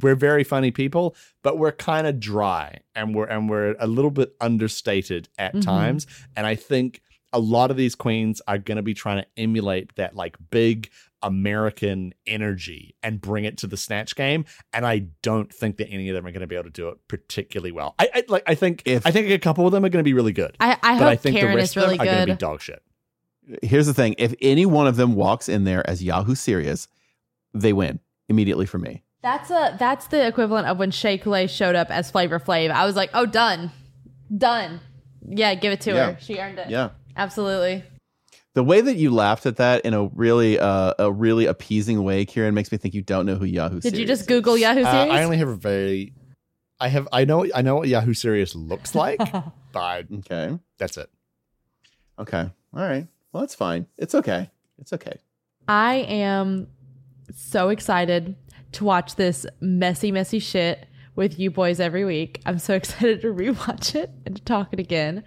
we're very funny people, but we're kind of dry and we're a little bit understated at times. And I think a lot of these queens are going to be trying to emulate that like big American energy and bring it to the Snatch game. And I don't think that any of them are going to be able to do it particularly well. I think a couple of them are going to be really good. I think Karen, the rest really of them are going to be dog shit. Here's the thing. If any one of them walks in there as Yahoo Serious, they win immediately for me. That's the equivalent of when Shea Coulee showed up as Flavor Flav. I was like, oh, done. Yeah, give it to her. She earned it. Yeah, absolutely. The way that you laughed at that in a really appeasing way, Kieran, makes me think you don't know who Yahoo Serious is. Did you just Google Yahoo Serious? I only have a very, I know what Yahoo Serious looks like, but okay, that's it. Okay, all right. Well, that's fine. It's okay. I am so excited to watch this messy shit with you boys every week. I'm so excited to rewatch it and to talk it again.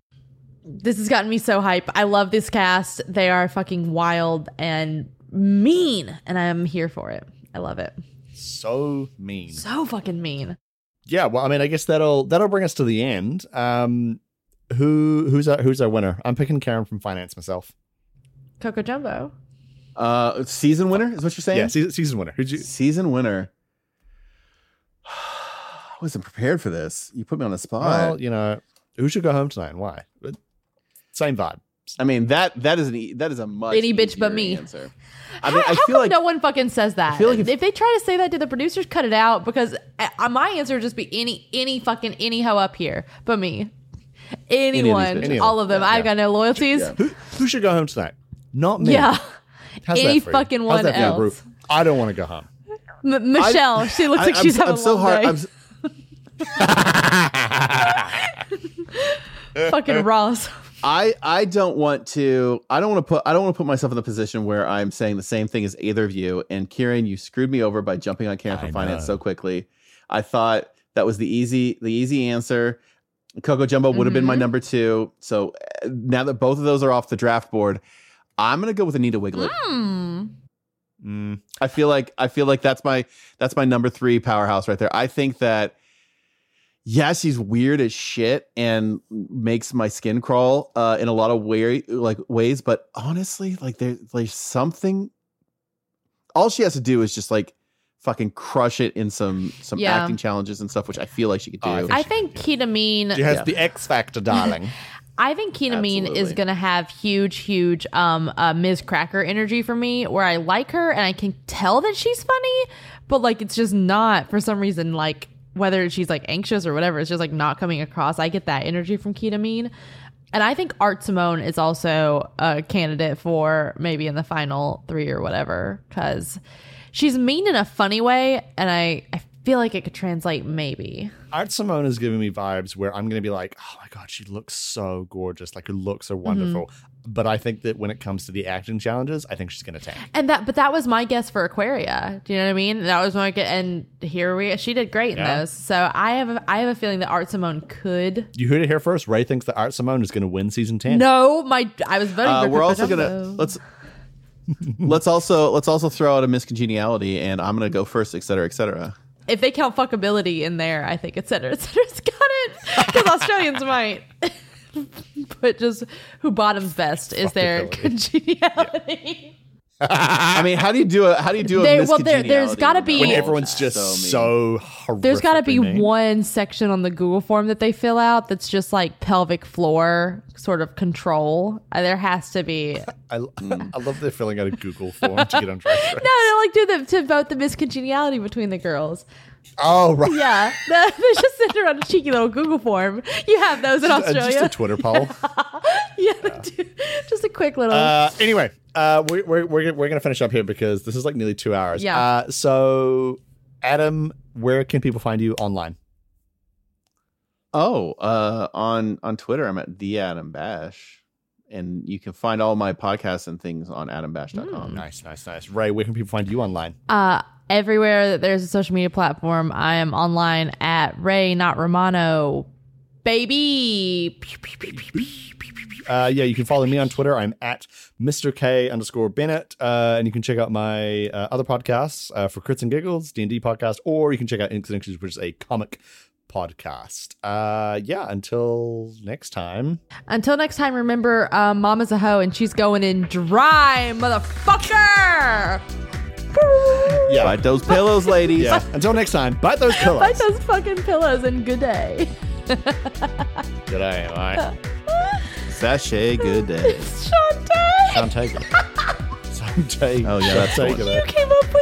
This has gotten me so hype. I love this cast. They are fucking wild and mean, and I'm here for it. I love it. So mean. So fucking mean. Yeah, well, I mean, I guess that'll bring us to the end. Who's our winner? I'm picking Karen from Finance myself. Coco Jumbo. Season winner is what you're saying? Yeah, season winner. Who'd you? Season winner. I wasn't prepared for this. You put me on the spot. Well, you know, who should go home tonight and why? Same vibe. I mean, that is a much any bitch but me answer. I mean, I feel like no one fucking says that. I feel like if they try to say that to the producers, cut it out, because my answer would just be any fucking any hoe up here but me. Anyone, any of all of them. Yeah, I've got no loyalties. Yeah. Who should go home tonight? Not me. Yeah. How's any fucking one else. I don't want to go home. Michelle, she looks like she's having a long day. Fucking Ross. I don't want to put myself in the position where I'm saying the same thing as either of you. And Kieran, you screwed me over by jumping on Karen from Finance so quickly. I thought that was the easy answer. Coco Jumbo would have been my number two. So now that both of those are off the draft board, I'm gonna go with Anita Wigl'it. I feel like that's my number three powerhouse right there. I think that she's weird as shit and makes my skin crawl in a lot of ways. But honestly, like there's something. All she has to do is just like fucking crush it in some acting challenges and stuff, which I feel like she could do. I think Kita Mean. She has the X Factor, darling. I think Kita Mean is going to have huge Ms. Cracker energy for me, where I like her and I can tell that she's funny, but like it's just not, for some reason, like whether she's like anxious or whatever, it's just like not coming across. I get that energy from Kita Mean. And I think Art Simone is also a candidate for maybe in the final three or whatever, because she's mean in a funny way, and I feel like it could translate maybe. Art Simone is giving me vibes where I'm going to be like, oh my God, she looks so gorgeous. Like her looks are wonderful. But I think that when it comes to the acting challenges, I think she's going to tank. But that was my guess for Aquaria. Do you know what I mean? That was my guess. And here she did great in those. So I have a feeling that Art Simone could. You heard it here first. Ray thinks that Art Simone is going to win season 10. No, I was voting for. We're also going to let's also throw out a miscongeniality, and I'm going to go first, et cetera, et cetera. If they count fuckability in there, I think Et Cetera Et Cetera's got it. Because Australians might. But just who bottoms best is their congeniality. I mean, how do you do? There's got to be when everyone's just so horrific. There's got to be one section on the Google form that they fill out that's just like pelvic floor sort of control. There has to be. I love they're filling out a Google form to get on Drag Race. To vote the miscongeniality between the girls. Oh, right. Yeah. They're just sitting around a cheeky little Google form. You have those in Australia. Just a Twitter poll. Yeah. Just a quick little. Anyway, we're going to finish up here because this is like nearly 2 hours. Yeah. So, Adam, where can people find you online? Oh, on Twitter, I'm at The Adam Bash. And you can find all my podcasts and things on adambash.com. Nice. Ray, where can people find you online? Everywhere that there's a social media platform, I am online at Ray Not Romano, baby. You can follow me on Twitter. I'm at Mr. K _Bennett. And you can check out my other podcasts for Crits and Giggles, D&D podcast, or you can check out In Connections, which is a comic podcast. Until next time, remember, Mama's a hoe and she's going in dry, motherfucker. Yeah, bite those pillows, ladies. Yeah. Until next time, bite those pillows. Bite those fucking pillows and good day. Good day, mate. Sashay G'day. It's Shantae. Shantae. Oh yeah, that's Shantae. You came up